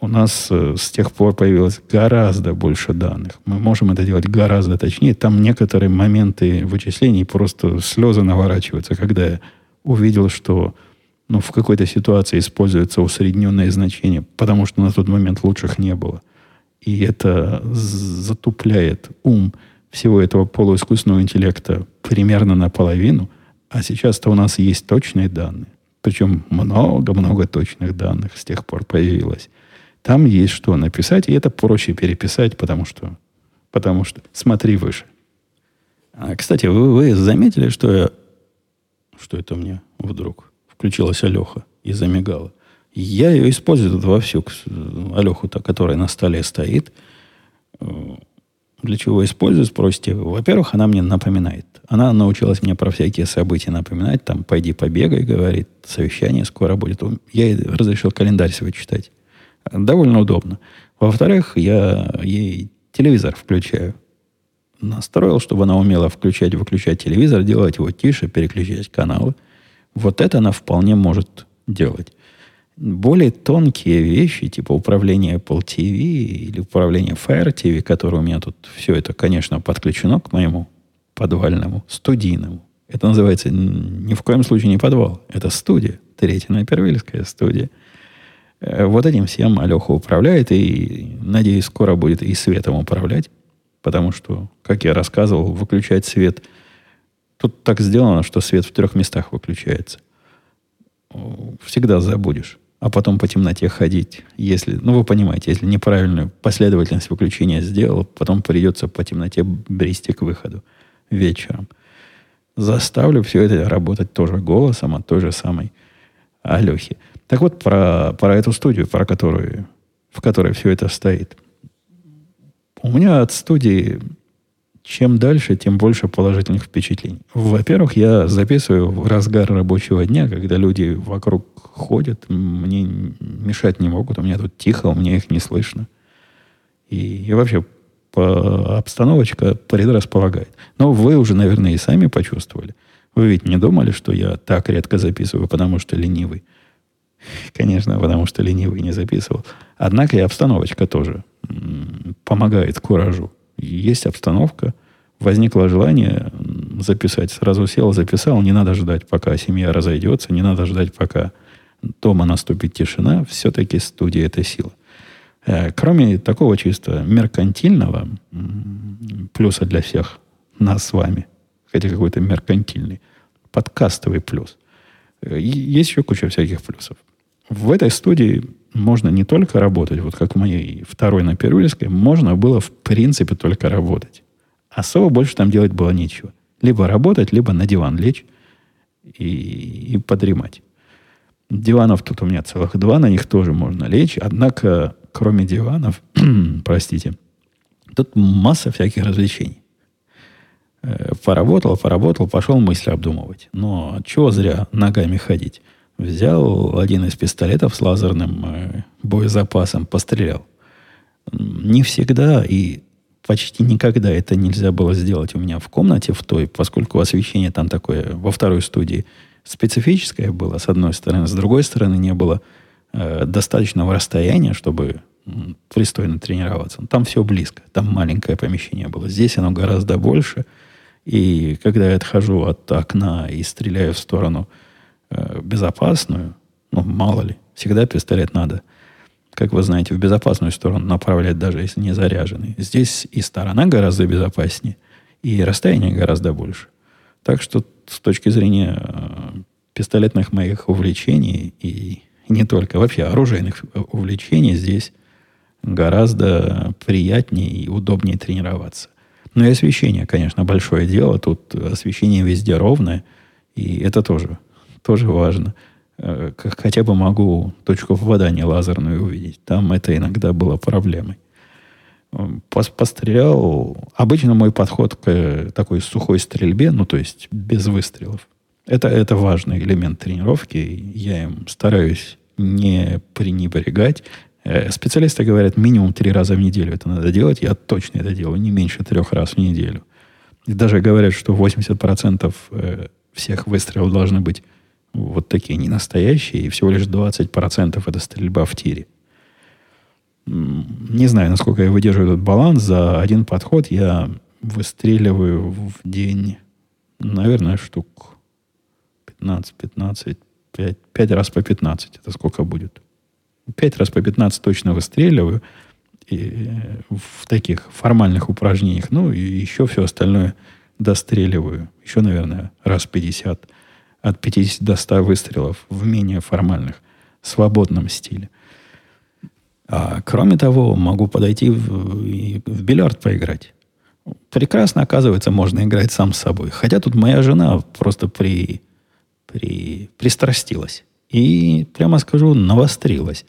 У нас с тех пор появилось гораздо больше данных. Мы можем это делать гораздо точнее. Там некоторые моменты вычислений просто слезы наворачиваются, когда я увидел, что в какой-то ситуации используется усредненное значение, потому что на тот момент лучших не было. И это затупляет ум всего этого полуискусственного интеллекта примерно наполовину. А сейчас-то у нас есть точные данные. Причем много-много точных данных с тех пор появилось. Там есть что написать, и это проще переписать, потому что смотри выше. Кстати, вы заметили, что это у меня вдруг включилась Алеха и замигала? Я ее использую тут вовсю, Алеху-то, которая на столе стоит. Для чего использую, спросите вы. Во-первых, она мне напоминает. Она научилась мне про всякие события напоминать. Там, пойди побегай, говорит, совещание скоро будет. Я ей разрешил календарь свой читать. Довольно удобно. Во-вторых, я ей телевизор включаю. Настроил, чтобы она умела включать и выключать телевизор, делать его тише, переключать каналы. Вот это она вполне может делать. Более тонкие вещи, типа управление Apple TV или управление Fire TV, которое у меня тут все это, конечно, подключено к моему подвальному, студийному. Это называется ни в коем случае не подвал. Это студия. 3-я Напервильская студия. Вот этим всем Алеха управляет, и, надеюсь, скоро будет и светом управлять, потому что, как я рассказывал, выключать свет... Тут так сделано, что свет в 3 местах выключается. Всегда забудешь. А потом по темноте ходить. Если, вы понимаете, если неправильную последовательность выключения сделал, потом придется по темноте брести к выходу вечером. Заставлю все это работать тоже голосом от той же самой Алехи. Так вот, про эту студию, в которой все это стоит. У меня от студии чем дальше, тем больше положительных впечатлений. Во-первых, я записываю в разгар рабочего дня, когда люди вокруг ходят, мне мешать не могут, у меня тут тихо, у меня их не слышно. И вообще обстановочка предрасполагает. Но вы уже, наверное, и сами почувствовали. Вы ведь не думали, что я так редко записываю, потому что ленивый. Конечно, потому что ленивый не записывал. Однако и обстановочка тоже помогает куражу. Есть обстановка, возникло желание записать. Сразу сел, записал. Не надо ждать, пока семья разойдется. Не надо ждать, пока дома наступит тишина. Все-таки студия – это сила. Кроме такого чисто меркантильного плюса для всех нас с вами, хотя какой-то меркантильный, подкастовый плюс, есть еще куча всяких плюсов. В этой студии можно не только работать, вот как в моей 2-й на Перуэльской, можно было в принципе только работать. Особо больше там делать было нечего. Либо работать, либо на диван лечь и подремать. Диванов тут у меня целых 2, на них тоже можно лечь. Однако, кроме диванов, тут масса всяких развлечений. Поработал, пошел мысли обдумывать. Но чего зря ногами ходить? Взял один из пистолетов с лазерным боезапасом, пострелял. Не всегда и почти никогда это нельзя было сделать у меня в комнате в той, поскольку освещение там такое во второй студии специфическое было, с одной стороны. С другой стороны, не было достаточного расстояния, чтобы пристойно тренироваться. Там все близко. Там маленькое помещение было. Здесь оно гораздо больше. И когда я отхожу от окна и стреляю в сторону безопасную, ну, мало ли, всегда пистолет надо, как вы знаете, в безопасную сторону направлять, даже если не заряженный. Здесь и сторона гораздо безопаснее, и расстояние гораздо больше. Так что с точки зрения пистолетных моих увлечений и не только, вообще оружейных увлечений, здесь гораздо приятнее и удобнее тренироваться. Ну и освещение, конечно, большое дело. Тут освещение везде ровное, и это тоже важно. Хотя бы могу точку попадания лазерную увидеть. Там это иногда было проблемой. Пострелял. Обычно мой подход к такой сухой стрельбе, ну то есть без выстрелов, это важный элемент тренировки. Я им стараюсь не пренебрегать. Специалисты говорят, минимум 3 раза в неделю это надо делать. Я точно это делаю, не меньше 3 раз в неделю. И даже говорят, что 80% всех выстрелов должны быть вот такие ненастоящие, и всего лишь 20% это стрельба в тире. Не знаю, насколько я выдерживаю этот баланс. За один подход я выстреливаю в день, наверное, штук 5 раз по 15. Это сколько будет? 5 раз по 15 точно выстреливаю и в таких формальных упражнениях. Ну, и еще все остальное достреливаю. Еще, наверное, раз 50. От 50 до 100 выстрелов в менее формальных, свободном стиле. А кроме того, могу подойти в бильярд поиграть. Прекрасно, оказывается, можно играть сам с собой. Хотя тут моя жена просто пристрастилась. И, прямо скажу, навострилась.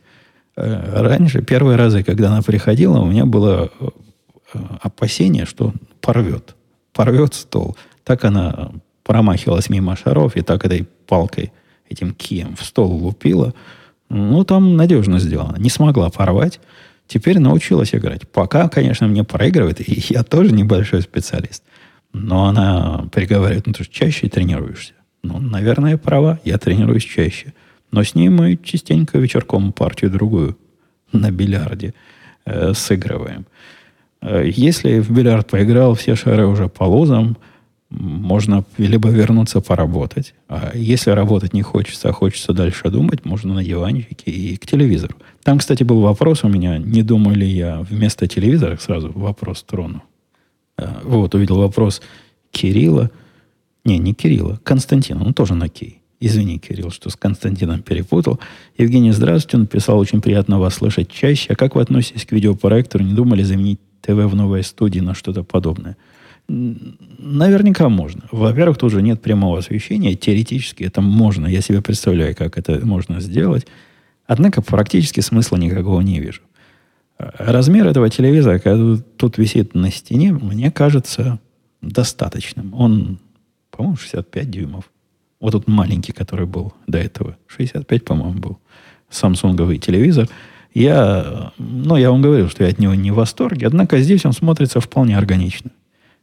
Раньше, первые разы, когда она приходила, у меня было опасение, что порвет стол. Так она промахивалась мимо шаров и так этой палкой, этим кием в стол лупила. Ну, там надежно сделано. Не смогла порвать. Теперь научилась играть. Пока, конечно, мне проигрывает, и я тоже небольшой специалист. Но она приговаривает, ну, ты же чаще тренируешься. Ну, наверное, права, я тренируюсь чаще. Но с ней мы частенько вечерком партию-другую на бильярде сыгрываем. Если в бильярд поиграл, все шары уже по лузам, можно либо вернуться поработать, а если работать не хочется, а хочется дальше думать, можно на диванчике и к телевизору. Там, кстати, был вопрос у меня, не думаю ли я вместо телевизора, сразу вопрос трону. Вот, увидел вопрос Кирилла. Не Кирилла, Константина, он тоже на «Кей». Извини, Кирилл, что с Константином перепутал. Евгений, здравствуйте, он писал, очень приятно вас слышать чаще. А как вы относитесь к видеопроектору? Не думали заменить ТВ в новой студии на что-то подобное? Наверняка можно. Во-первых, тут же нет прямого освещения. Теоретически это можно. Я себе представляю, как это можно сделать. Однако практически смысла никакого не вижу. Размер этого телевизора, который тут висит на стене, мне кажется достаточным. Он, по-моему, 65 дюймов. Вот тут маленький, который был до этого. 65, по-моему, был. Самсунговый телевизор. Я вам говорил, что я от него не в восторге. Однако здесь он смотрится вполне органично.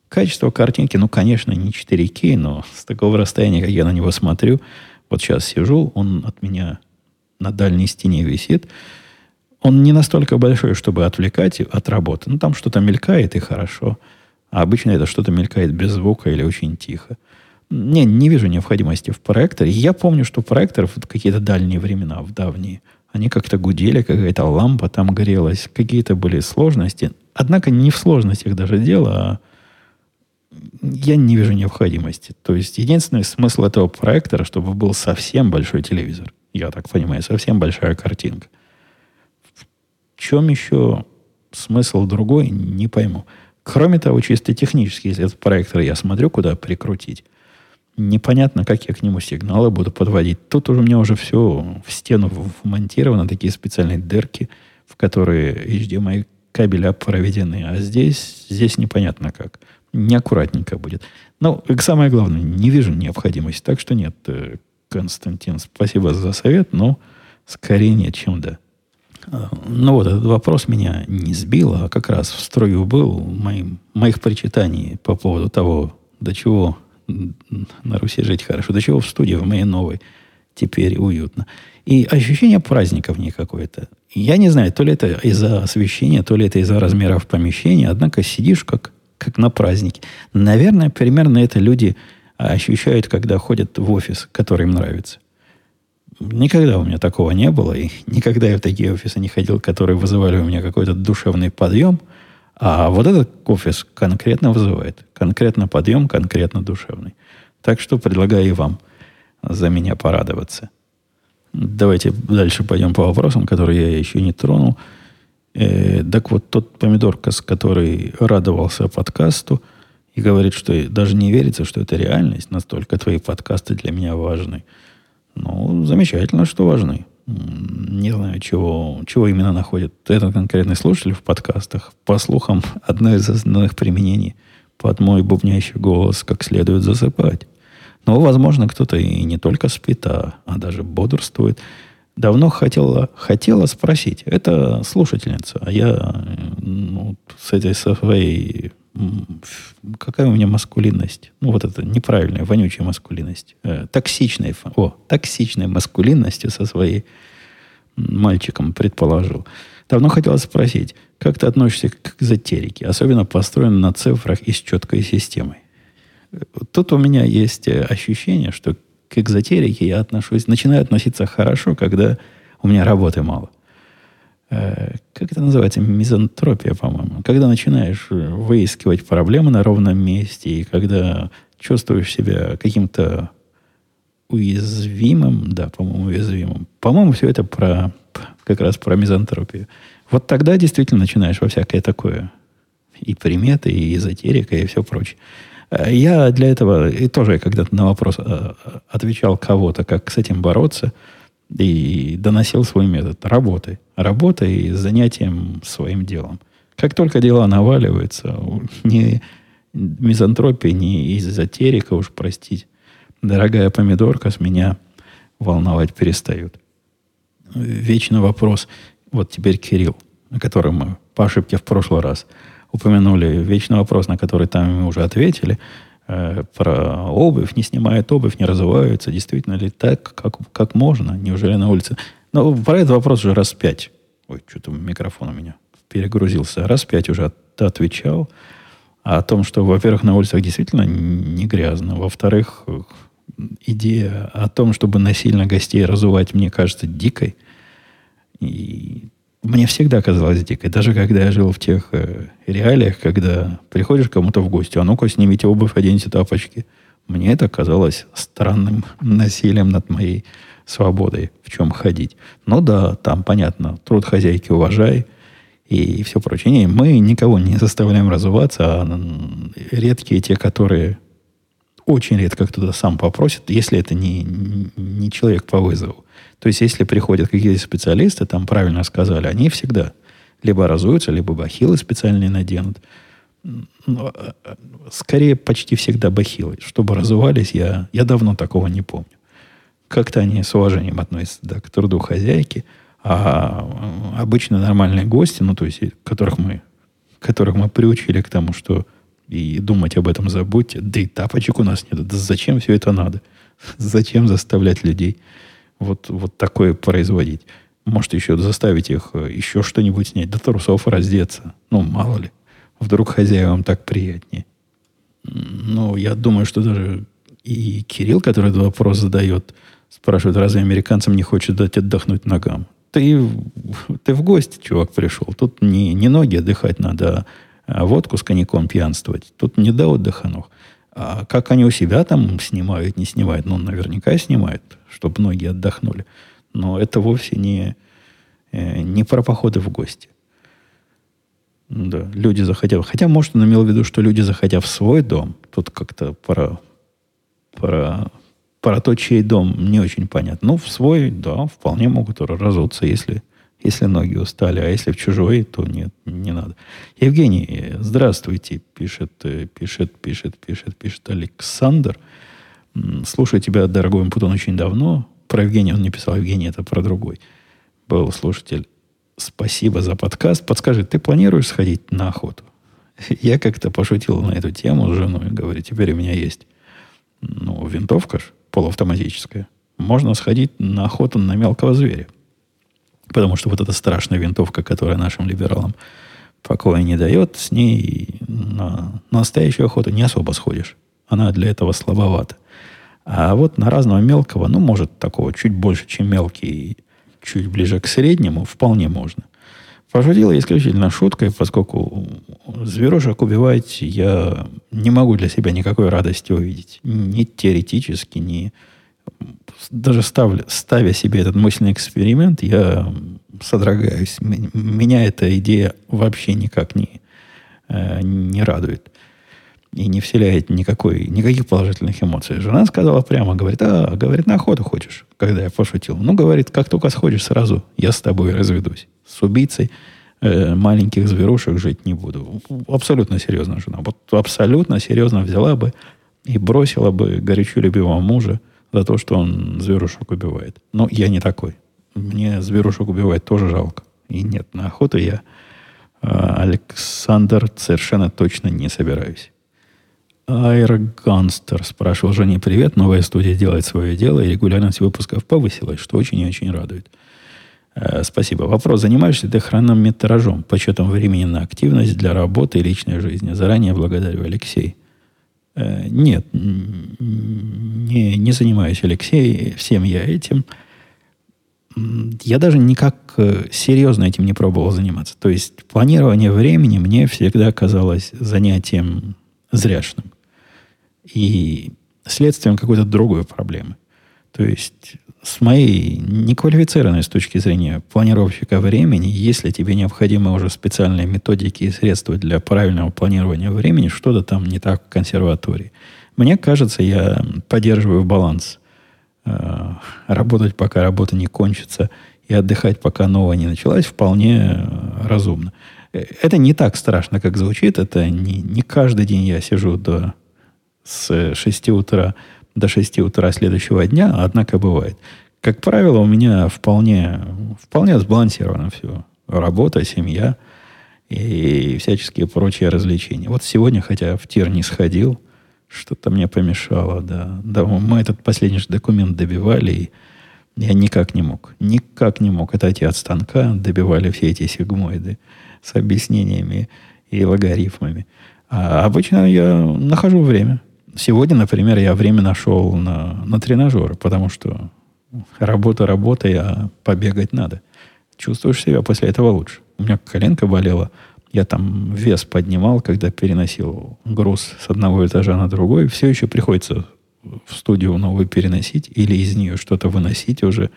Качество картинки, конечно, не 4К, но с такого расстояния, как я на него смотрю, вот сейчас сижу, он от меня на дальней стене висит. Он не настолько большой, чтобы отвлекать от работы. Ну, там что-то мелькает, и хорошо. А обычно это что-то мелькает без звука или очень тихо. Не вижу необходимости в проекторе. Я помню, что проекторы в какие-то дальние времена, в давние, они как-то гудели, какая-то лампа там горелась, какие-то были сложности. Однако не в сложностях даже дело, я не вижу необходимости. То есть, единственный смысл этого проектора, чтобы был совсем большой телевизор. Я так понимаю, совсем большая картинка. В чем еще смысл другой, не пойму. Кроме того, чисто технически, если этот проектор я смотрю, куда прикрутить, непонятно, как я к нему сигналы буду подводить. Тут у меня уже все в стену вмонтировано, такие специальные дырки, в которые HDMI кабеля проведены. А здесь непонятно как. Неаккуратненько будет. Но самое главное, не вижу необходимости. Так что нет, Константин, спасибо за совет, но скорее нет, чем да. Но вот этот вопрос меня не сбил, а как раз в строю был моих причитаний по поводу того, до чего на Руси жить хорошо, до чего в студии в моей новой теперь уютно. И ощущение праздника в ней какое-то. Я не знаю, то ли это из-за освещения, то ли это из-за размеров помещения, однако сидишь как на празднике. Наверное, примерно это люди ощущают, когда ходят в офис, который им нравится. Никогда у меня такого не было, и никогда я в такие офисы не ходил, которые вызывали у меня какой-то душевный подъем. А вот этот офис конкретно вызывает. Конкретно подъем, конкретно душевный. Так что предлагаю и вам за меня порадоваться. Давайте дальше пойдем по вопросам, которые я еще не тронул. Так вот, тот помидоркас, который радовался подкасту и говорит, что даже не верится, что это реальность, настолько твои подкасты для меня важны. Ну, замечательно, что важны. Не знаю, чего именно находит этот конкретный слушатель в подкастах. По слухам, одно из основных применений под мой бубнящий голос как следует засыпать. Но, возможно, кто-то и не только спит, а даже бодрствует. Давно хотела спросить. Это слушательница. А я с этой своей... Какая у меня маскулинность? Вот это неправильная, вонючая маскулинность. Токсичной маскулинностью со своей мальчиком, предположил. Давно хотела спросить, как ты относишься к эзотерике, особенно построенной на цифрах и с четкой системой? Тут у меня есть ощущение, что к экзотерике я начинаю относиться хорошо, когда у меня работы мало. Как это называется? Мизантропия, по-моему. Когда начинаешь выискивать проблемы на ровном месте, и когда чувствуешь себя каким-то уязвимым, да, по-моему, уязвимым. По-моему, все это как раз про мизантропию. Вот тогда действительно начинаешь во всякое такое. И приметы, и эзотерика, и все прочее. Я для этого, и тоже когда-то на вопрос отвечал кого-то, как с этим бороться, и доносил свой метод. Работой и занятием своим делом. Как только дела наваливаются, ни мизантропия, ни эзотерика, уж простить, дорогая помидорка, с меня волновать перестают. Вечный вопрос. Вот теперь Кирилл, о котором мы по ошибке в прошлый раз упомянули. Вечный вопрос, на который там мы уже ответили. Про обувь, не снимают обувь, не разуваются. Действительно ли так, как можно? Неужели на улице? Но про этот вопрос уже раз 5. Ой, что-то микрофон у меня перегрузился. Раз 5 уже отвечал о том, что, во-первых, на улицах действительно не грязно. Во-вторых, идея о том, чтобы насильно гостей разувать, мне кажется дикой. И мне всегда казалось дикой. Даже когда я жил в тех реалиях, когда приходишь кому-то в гости, а ну-ка, снимите обувь, оденьте тапочки. Мне это казалось странным насилием над моей свободой, в чем ходить. Ну да, там понятно, труд хозяйки уважай и все прочее. Не, мы никого не заставляем разуваться, а редкие те, которые очень редко кто-то сам попросит, если это не человек по вызову. То есть, если приходят какие-то специалисты, там правильно сказали, они всегда либо разуются, либо бахилы специальные наденут. Но, скорее, почти всегда бахилы. Чтобы разувались, я давно такого не помню. Как-то они с уважением относятся, да, к труду хозяйки, а обычно нормальные гости, ну, то есть, которых мы приучили к тому, что и думать об этом забудьте, да и тапочек у нас нет. Да зачем все это надо? Зачем заставлять людей вот такое производить? Может, еще заставить их еще что-нибудь снять, до трусов раздеться. Ну, мало ли. Вдруг хозяевам так приятнее. Ну, я думаю, что даже и Кирилл, который этот вопрос задает, спрашивают, разве американцам не хочет дать отдохнуть ногам? Ты в гости, чувак, пришел. Тут не ноги отдыхать надо, а водку с коньяком пьянствовать. Тут не до отдыха ног. А как они у себя там снимают, не снимают? Ну, наверняка снимают, чтобы ноги отдохнули. Но это вовсе не про походы в гости. Да, люди захотят. Хотя, может, он имел в виду, что люди, захотя в свой дом, тут как-то про то, чей дом, не очень понятно. Ну, в свой, да, вполне могут разуться, если ноги устали. А если в чужой, то нет, не надо. Евгений, здравствуйте, пишет Александр. Слушаю тебя, дорогой Умпутун, очень давно. Про Евгения он не писал. Евгений — это про другой. Был слушатель спасибо за подкаст. Подскажи, ты планируешь сходить на охоту? Я как-то пошутил на эту тему с женой. Говорю, теперь у меня есть винтовка ж, полуавтоматическая. Можно сходить на охоту на мелкого зверя. Потому что вот эта страшная винтовка, которая нашим либералам покоя не дает, с ней на настоящую охоту не особо сходишь. Она для этого слабовата. А вот на разного мелкого, может такого чуть больше, чем мелкий, чуть ближе к среднему, вполне можно. Пошутил я исключительно шуткой, поскольку зверушек убивать я не могу для себя никакой радости увидеть. Ни теоретически, ни... Даже ставя себе этот мысленный эксперимент, я содрогаюсь. Меня эта идея вообще никак не радует. И не вселяет никаких положительных эмоций. Жена сказала прямо, говорит, на охоту хочешь, когда я пошутил. Говорит, как только сходишь сразу, я с тобой разведусь. С убийцей маленьких зверушек жить не буду. Абсолютно серьезно жена. Вот абсолютно серьезно взяла бы и бросила бы горячо любимого мужа за то, что он зверушек убивает. Но я не такой. Мне зверушек убивать тоже жалко. И нет, на охоту я, Александр, совершенно точно не собираюсь. Айр Ганстер спрашивал: Жене привет, новая студия делает свое дело, и регулярность выпусков повысилась, что очень и очень радует. Спасибо. Вопрос: занимаешься ты хронометражом, подсчетом времени на активность для работы и личной жизни? Заранее благодарю, Алексей. Нет, не занимаюсь, Алексей, всем я этим. Я даже никак серьезно этим не пробовал заниматься. То есть планирование времени мне всегда казалось занятием зряшным и следствием какой-то другой проблемы. То есть с моей неквалифицированной с точки зрения планировщика времени, если тебе необходимы уже специальные методики и средства для правильного планирования времени, что-то там не так в консерватории. Мне кажется, я поддерживаю баланс. Работать, пока работа не кончится, и отдыхать, пока новая не началась, вполне разумно. Это не так страшно, как звучит. Это не каждый день я сижу с 6 утра до 6 утра следующего дня, однако бывает. Как правило, у меня вполне сбалансировано все. Работа, семья и всяческие прочие развлечения. Вот сегодня, хотя в тир не сходил, что-то мне помешало. Да, мы этот последний документ добивали, и я никак не мог. Никак не мог отойти от станка, добивали все эти сигмоиды с объяснениями и логарифмами. А обычно я нахожу время. Сегодня, например, я время нашел на тренажеры, потому что работа, а побегать надо. Чувствуешь себя после этого лучше. У меня коленка болела, я там вес поднимал, когда переносил груз с одного этажа на другой. Все еще приходится в студию новую переносить или из нее что-то выносить уже.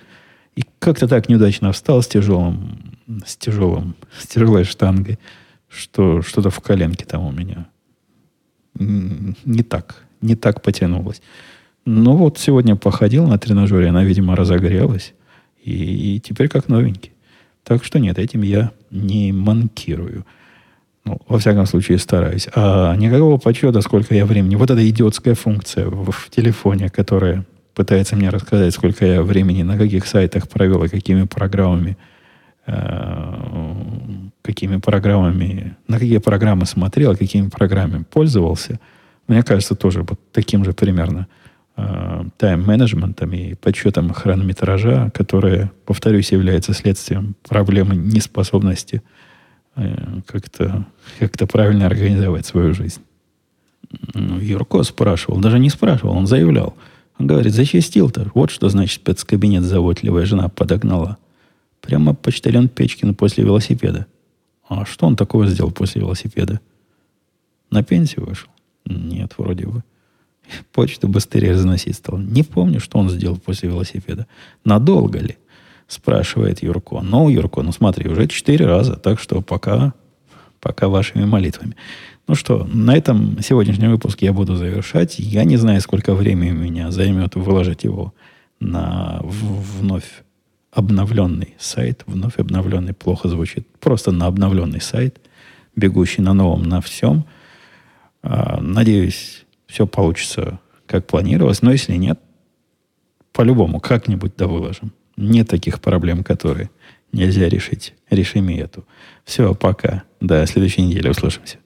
И как-то так неудачно встал с тяжелой штангой, что что-то в коленке там у меня не так потянулось. Но вот сегодня походил на тренажере, она, видимо, разогрелась, и теперь как новенький. Так что нет, этим я не манкирую. Во всяком случае, стараюсь. А никакого подсчета, сколько я времени... Вот эта идиотская функция в телефоне, которая пытается мне рассказать, сколько я времени на каких сайтах провел и какими программами, на какие программы смотрел, какими программами пользовался, мне кажется, тоже вот таким же примерно тайм-менеджментом и подсчетом хронометража, которое, повторюсь, является следствием проблемы неспособности как-то правильно организовать свою жизнь. Юрко спрашивал, даже не спрашивал, он заявлял. Он говорит, зачистил-то. Вот что значит спецкабинет заботливая жена подогнала. Прямо почтальон Печкин после велосипеда. А что он такого сделал после велосипеда? На пенсию вышел? Нет, вроде бы. Почту быстрее заносить стал. Не помню, что он сделал после велосипеда. Надолго ли? Спрашивает Юрко. Юрко, смотри, уже 4 раза. Так что пока вашими молитвами. Что, на этом сегодняшний выпуск я буду завершать. Я не знаю, сколько времени меня займет выложить его на вновь обновленный сайт. Вновь обновленный плохо звучит. Просто на обновленный сайт, бегущий на новом, на всем. Надеюсь, все получится, как планировалось. Но если нет, по-любому как-нибудь довыложим. Нет таких проблем, которые нельзя решить. Решим и эту. Все, пока. До следующей недели услышимся.